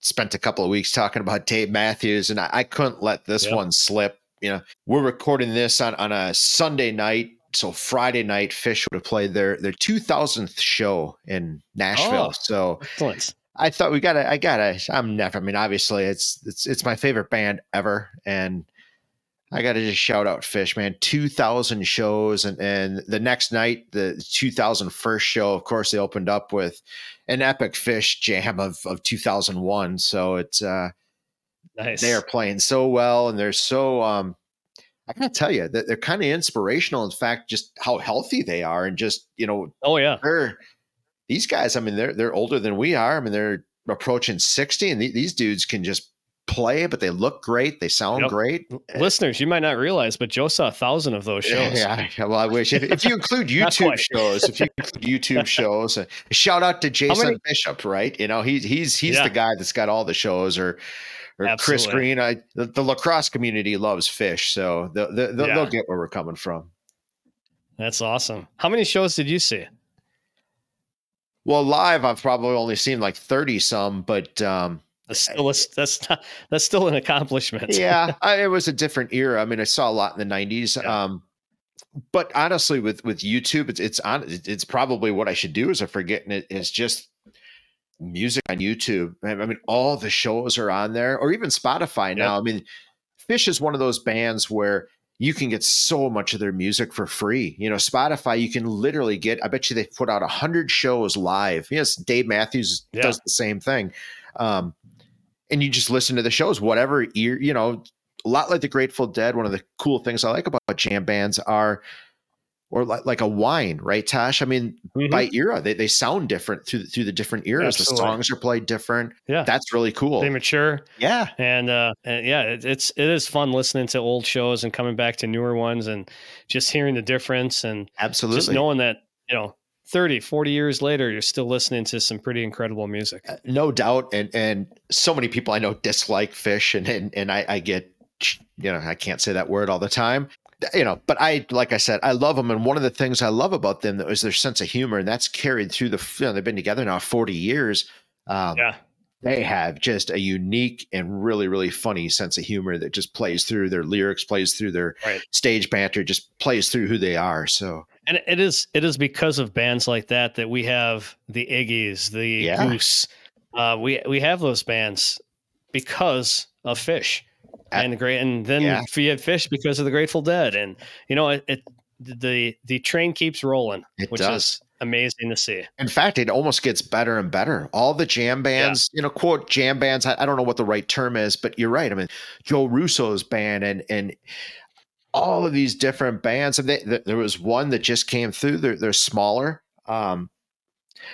spent a couple of weeks talking about Dave Matthews, and I couldn't let this one slip. We're recording this on a Sunday night. So Friday night, Phish would have played their 2000th show in Nashville. Oh, so excellent. I thought obviously it's my favorite band ever. And I got to just shout out Phish, man, 2000 shows. And the next night, the 2001st show, of course, they opened up with an epic Phish jam of 2001. So it's nice. They are playing so well. And they're so, I gotta tell you that they're kind of inspirational. In fact, just how healthy they are, and just these guys. I mean, they're older than we are. I mean, they're approaching 60, and these dudes can just play. But they look great. They sound great. Listeners, you might not realize, but Joe saw 1,000 of those shows. Yeah. Well, I wish if you include YouTube shows. If you include YouTube shows, shout out to Jason Bishop. Right? He's the guy that's got all the shows. Or Chris Green, the lacrosse community loves Phish, so they'll get where we're coming from. That's awesome. How many shows did you see? Well, live, I've probably only seen like 30 some, but that's still an accomplishment. Yeah, it was a different era. I mean, I saw a lot in the 90s. But honestly, with YouTube, it's probably what I should do is I forget, and it is just music on YouTube. I mean, all the shows are on there, or even Spotify now. Yep. I mean, Phish is one of those bands where you can get so much of their music for free. You know, Spotify, you can literally get, I bet you they've put out 100 shows live. Yes, Dave Matthews does the same thing. And you just listen to the shows, whatever ear, you know. A lot like the Grateful Dead, one of the cool things I like about jam bands are, or like a wine, right, Tash? I mean, by era, they sound different through the different eras. Absolutely. The songs are played different. Yeah. That's really cool. They mature. Yeah. And yeah, it is fun listening to old shows and coming back to newer ones and just hearing the difference and just knowing that, you know, 30, 40 years later, you're still listening to some pretty incredible music. No doubt. And so many people I know dislike Phish and I get, you know, I can't say that word all the time, you know, but like I said, I love them. And one of the things I love about them is their sense of humor, and that's carried through you know, they've been together now 40 years. They have just a unique and really, really funny sense of humor that just plays through their lyrics, plays through their stage banter, just plays through who they are. So, and it is because of bands like that, that we have the Iggy's, the Goose. We have those bands because of Phish. And then we had Phish because of the Grateful Dead, and you know the train keeps rolling, which is amazing to see. In fact, it almost gets better and better. All the jam bands, you know, quote jam bands. I don't know what the right term is, but you're right. I mean, Joe Russo's band and all of these different bands. And there was one that just came through. They're smaller.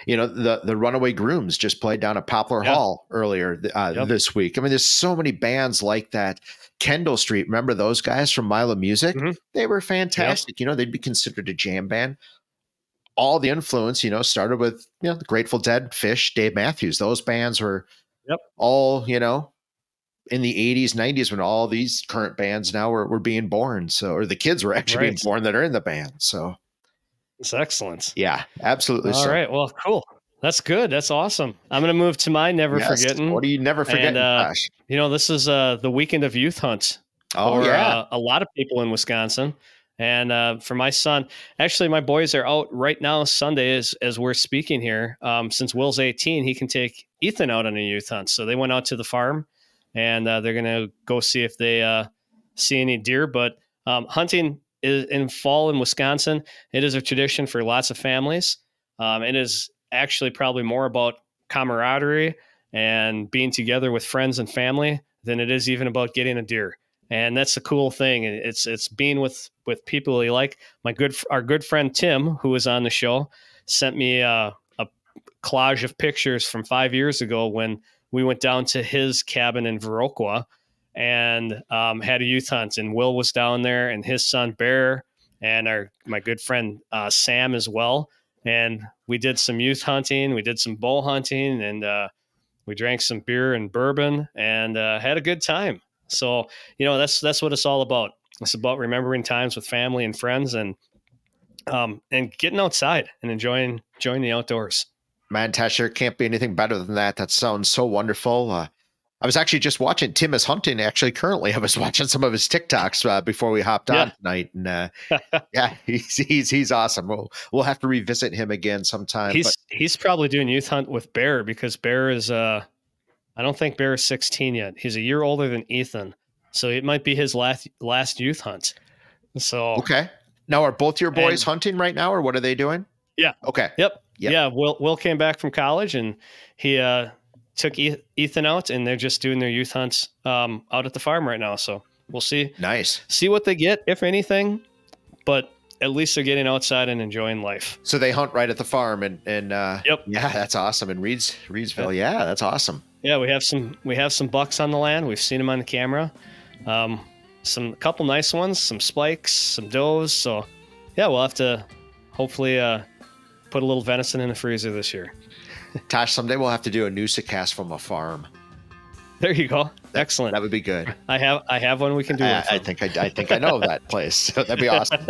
You know, the Runaway Grooms just played down at Poplar Hall earlier this week. I mean, there's so many bands like that. Kendall Street, remember those guys from Mila Music? Mm-hmm. They were fantastic. Yep. You know, they'd be considered a jam band. All the influence, you know, started with, you know, the Grateful Dead, Phish, Dave Matthews. Those bands were all, you know, in the 80s, 90s when all these current bands now were being born. So, or the kids were actually being born that are in the band. So. It's excellent. Yeah, absolutely. All right. Well, cool. That's good. That's awesome. I'm going to move to my never forgetting. What do you never forget? And, you know, this is the weekend of youth hunts a lot of people in Wisconsin. And for my son, actually, my boys are out right now Sunday as we're speaking here. Since Will's 18, he can take Ethan out on a youth hunt. So they went out to the farm and they're going to go see if they see any deer. But hunting in fall in Wisconsin, it is a tradition for lots of families. It is actually probably more about camaraderie and being together with friends and family than it is even about getting a deer. And that's the cool thing. It's being with people you like. Our good friend Tim, who was on the show, sent me a collage of pictures from 5 years ago when we went down to his cabin in Viroqua and had a youth hunt, and Will was down there and his son Bear and my good friend Sam as well. And we did some youth hunting, we did some bow hunting, and we drank some beer and bourbon and had a good time. So, you know, that's what it's all about. It's about remembering times with family and friends and getting outside and enjoying the outdoors. Man, Tash, there can't be anything better than that. That sounds so wonderful. I was actually just watching Tim is hunting. Actually, currently, I was watching some of his TikToks before we hopped on tonight, and he's awesome. We'll have to revisit him again sometime. He's probably doing youth hunt with Bear because Bear is I don't think Bear is 16 yet. He's a year older than Ethan, so it might be his last youth hunt. So okay, now are both your boys hunting right now, or what are they doing? Yeah. Okay. Yep. Yeah. Will came back from college, and he took Ethan out, and they're just doing their youth hunts out at the farm right now. So we'll see. Nice. See what they get, if anything, but at least they're getting outside and enjoying life. So they hunt right at the farm and yep. Yeah, that's awesome. In Reidsville. Yeah, that's awesome. Yeah. We have some bucks on the land. We've seen them on the camera. A couple nice ones, some spikes, some does. So yeah, we'll have to hopefully put a little venison in the freezer this year. Tosh, someday we'll have to do a NoosaCast from a farm. There you go. Excellent. That would be good. I have one we can do. I think I know that place. So that'd be awesome.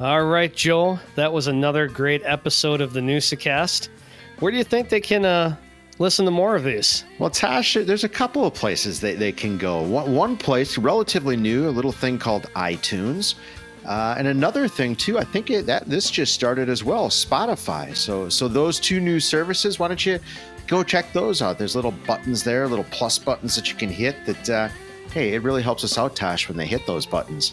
All right, Joe. That was another great episode of the NoosaCast. Where do you think they can listen to more of these? Well, Tash, there's a couple of places they can go. One place, relatively new, a little thing called iTunes. And another thing, too, I think this just started as well, Spotify. So those two new services, why don't you go check those out? There's little buttons there, little plus buttons that you can hit that, hey, it really helps us out, Tash, when they hit those buttons.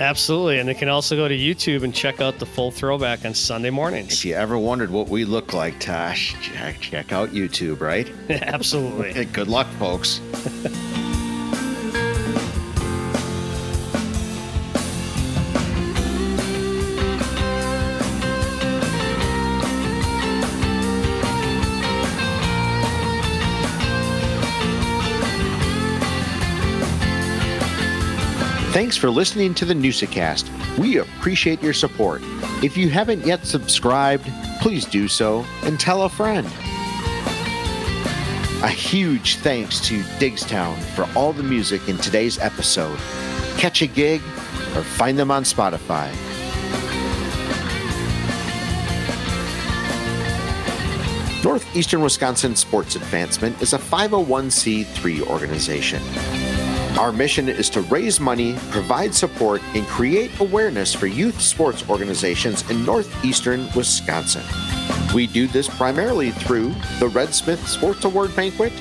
Absolutely. And they can also go to YouTube and check out the full throwback on Sunday mornings. If you ever wondered what we look like, Tash, check out YouTube, right? Absolutely. Good luck, folks. Thanks for listening to the NoosaCast. We appreciate your support. If you haven't yet subscribed, please do so and tell a friend. A huge thanks to Digstown for all the music in today's episode. Catch a gig or find them on Spotify. Northeastern Wisconsin Sports Advancement is a 501c3 organization. Our mission is to raise money, provide support, and create awareness for youth sports organizations in northeastern Wisconsin. We do this primarily through the Red Smith Sports Award Banquet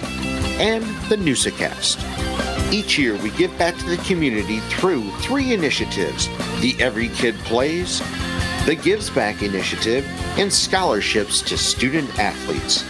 and the NoosaCast. Each year, we give back to the community through three initiatives: the Every Kid Plays, the Gives Back Initiative, and scholarships to student athletes.